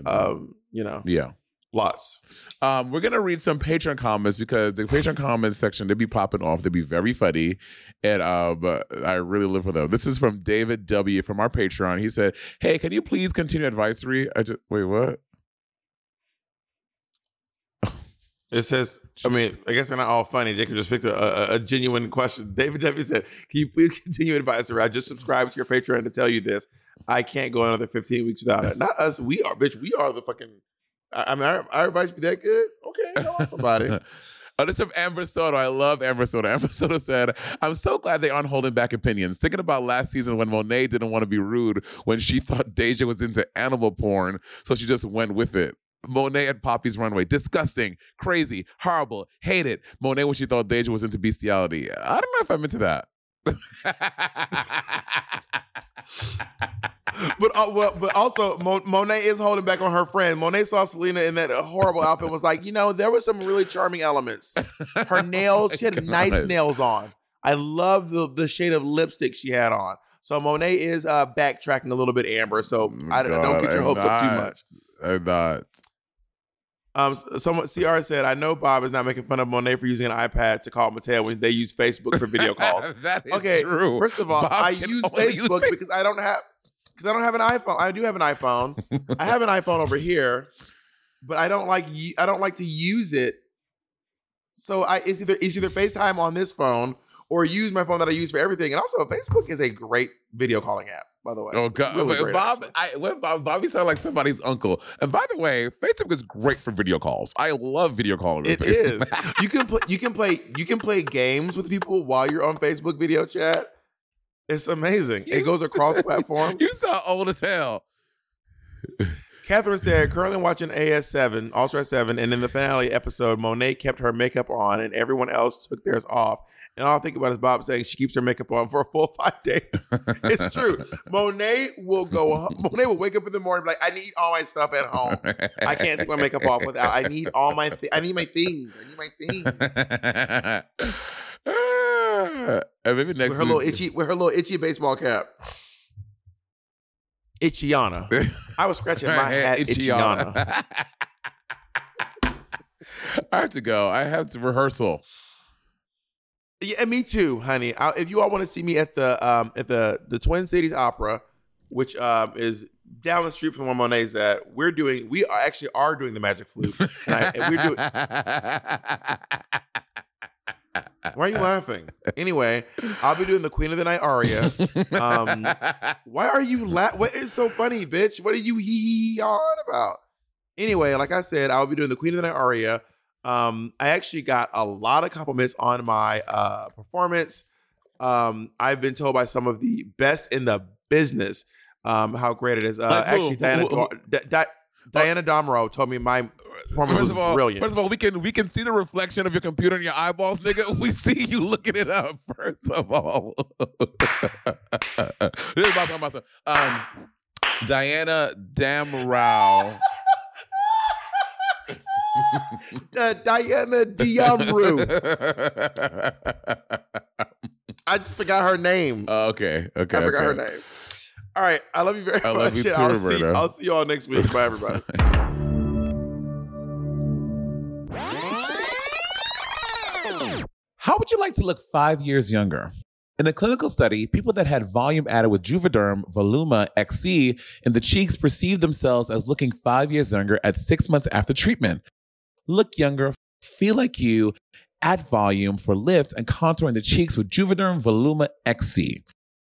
Um, you know, yeah, lots. Um, we're gonna read some Patreon comments because the Patreon comments section, they be popping off. They be very funny, and um, I really live for them. This is from David W. from our Patreon. He said, "Hey, can you please continue advisory?" I just wait. What? It says. I mean, I guess they're not all funny. They could just pick a, a, a genuine question. David W. said, "Can you please continue advisory? I just subscribed to your Patreon to tell you this. I can't go another fifteen weeks without it." Not us. We are, bitch. We are the fucking. I, I mean, our, our advice be that good? Okay, go on somebody. Oh, this is from Amber Soto. I love Amber Soto. Amber Soto said, "I'm so glad they aren't holding back opinions. Thinking about last season when Monet didn't want to be rude when she thought Deja was into animal porn, so she just went with it. Monet at Poppy's runway. Disgusting, crazy, horrible, hate it. Monet when she thought Deja was into bestiality. I don't know if I'm into that." But uh, well, but also Mon- Monet is holding back on her friend. Monet saw Selena in that horrible outfit and was like, you know, there were some really charming elements. Her nails, oh she had God. nice nails on. I love the, the shade of lipstick she had on. So Monet is uh, backtracking a little bit, Amber. So I, God, I don't get your hopes up too much. I'm not. Um, someone C R said, I know Bob is not making fun of Monet for using an iPad to call Mattel when they use Facebook for video calls. That is okay, true. First of all, Bob I use Facebook, use Facebook because I don't have because I don't have an iPhone. I do have an iPhone. I have an iPhone over here, but I don't like I don't like to use it. So I it's either it's either FaceTime on this phone or use my phone that I use for everything. And also, Facebook is a great video calling app, by the way. Oh God, really Bob! I, when Bob, Bobby sounds like somebody's uncle. And by the way, Facebook is great for video calls. I love video calling. It is. you can play. You can play. You can play games with people while you're on Facebook video chat. It's amazing. You, it goes across platforms. You sound old as hell. Catherine said, currently watching A S seven, All Star seven, and in the finale episode, Monet kept her makeup on and everyone else took theirs off. And all I think about is Bob saying she keeps her makeup on for a full five days. It's true. Monet will go home. Monet will wake up in the morning and be like, I need all my stuff at home. I can't take my makeup off without. I need all my th- I need my things. I need my things. And maybe next with her week. little itchy with her little itchy baseball cap. Itchiana. I was scratching my hat. Itchiana. I have to go. I have to rehearsal. Yeah, me too, honey. I, if you all want to see me at the um, at the the Twin Cities Opera, which um, is down the street from where Monet's at, we're doing. We are actually are doing the Magic Flute. And, I, and we're doing. Why are you laughing? Anyway, I'll be doing the Queen of the Night aria. Um, why are you laughing? What is so funny, bitch? What are you hee hee on about? Anyway, like I said, I'll be doing the Queen of the Night aria. Um, I actually got a lot of compliments on my uh, performance. Um, I've been told by some of the best in the business um, how great it is. Uh, like, actually, who, Diana, who, who, Di- Di- Diana Domro told me my... Performance first of all, brilliant. First of all, we can we can see the reflection of your computer in your eyeballs, nigga. We see you looking it up. First of all, this is about talking about um, Diana Damrow. uh, Diana Diamru. I just forgot her name. Uh, okay, okay, I forgot okay. her name. All right, I love you very I much. I love you too, I'll Roberta. See, I'll see you all next week. Bye, everybody. How would you like to look five years younger? In a clinical study, people that had volume added with Juvéderm Voluma X C in the cheeks perceived themselves as looking five years younger at six months after treatment. Look younger, feel like you, add volume for lift and contour in the cheeks with Juvéderm Voluma X C.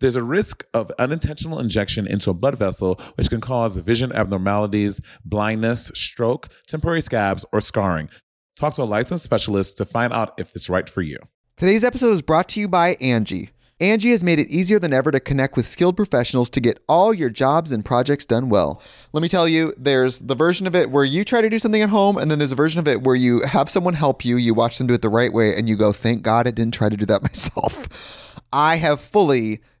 There's a risk of unintentional injection into a blood vessel, which can cause vision abnormalities, blindness, stroke, temporary scabs, or scarring. Talk to a licensed specialist to find out if it's right for you. Today's episode is brought to you by Angie. Angie has made it easier than ever to connect with skilled professionals to get all your jobs and projects done well. Let me tell you, there's the version of it where you try to do something at home, and then there's a version of it where you have someone help you, you watch them do it the right way, and you go, thank God I didn't try to do that myself. I have fully...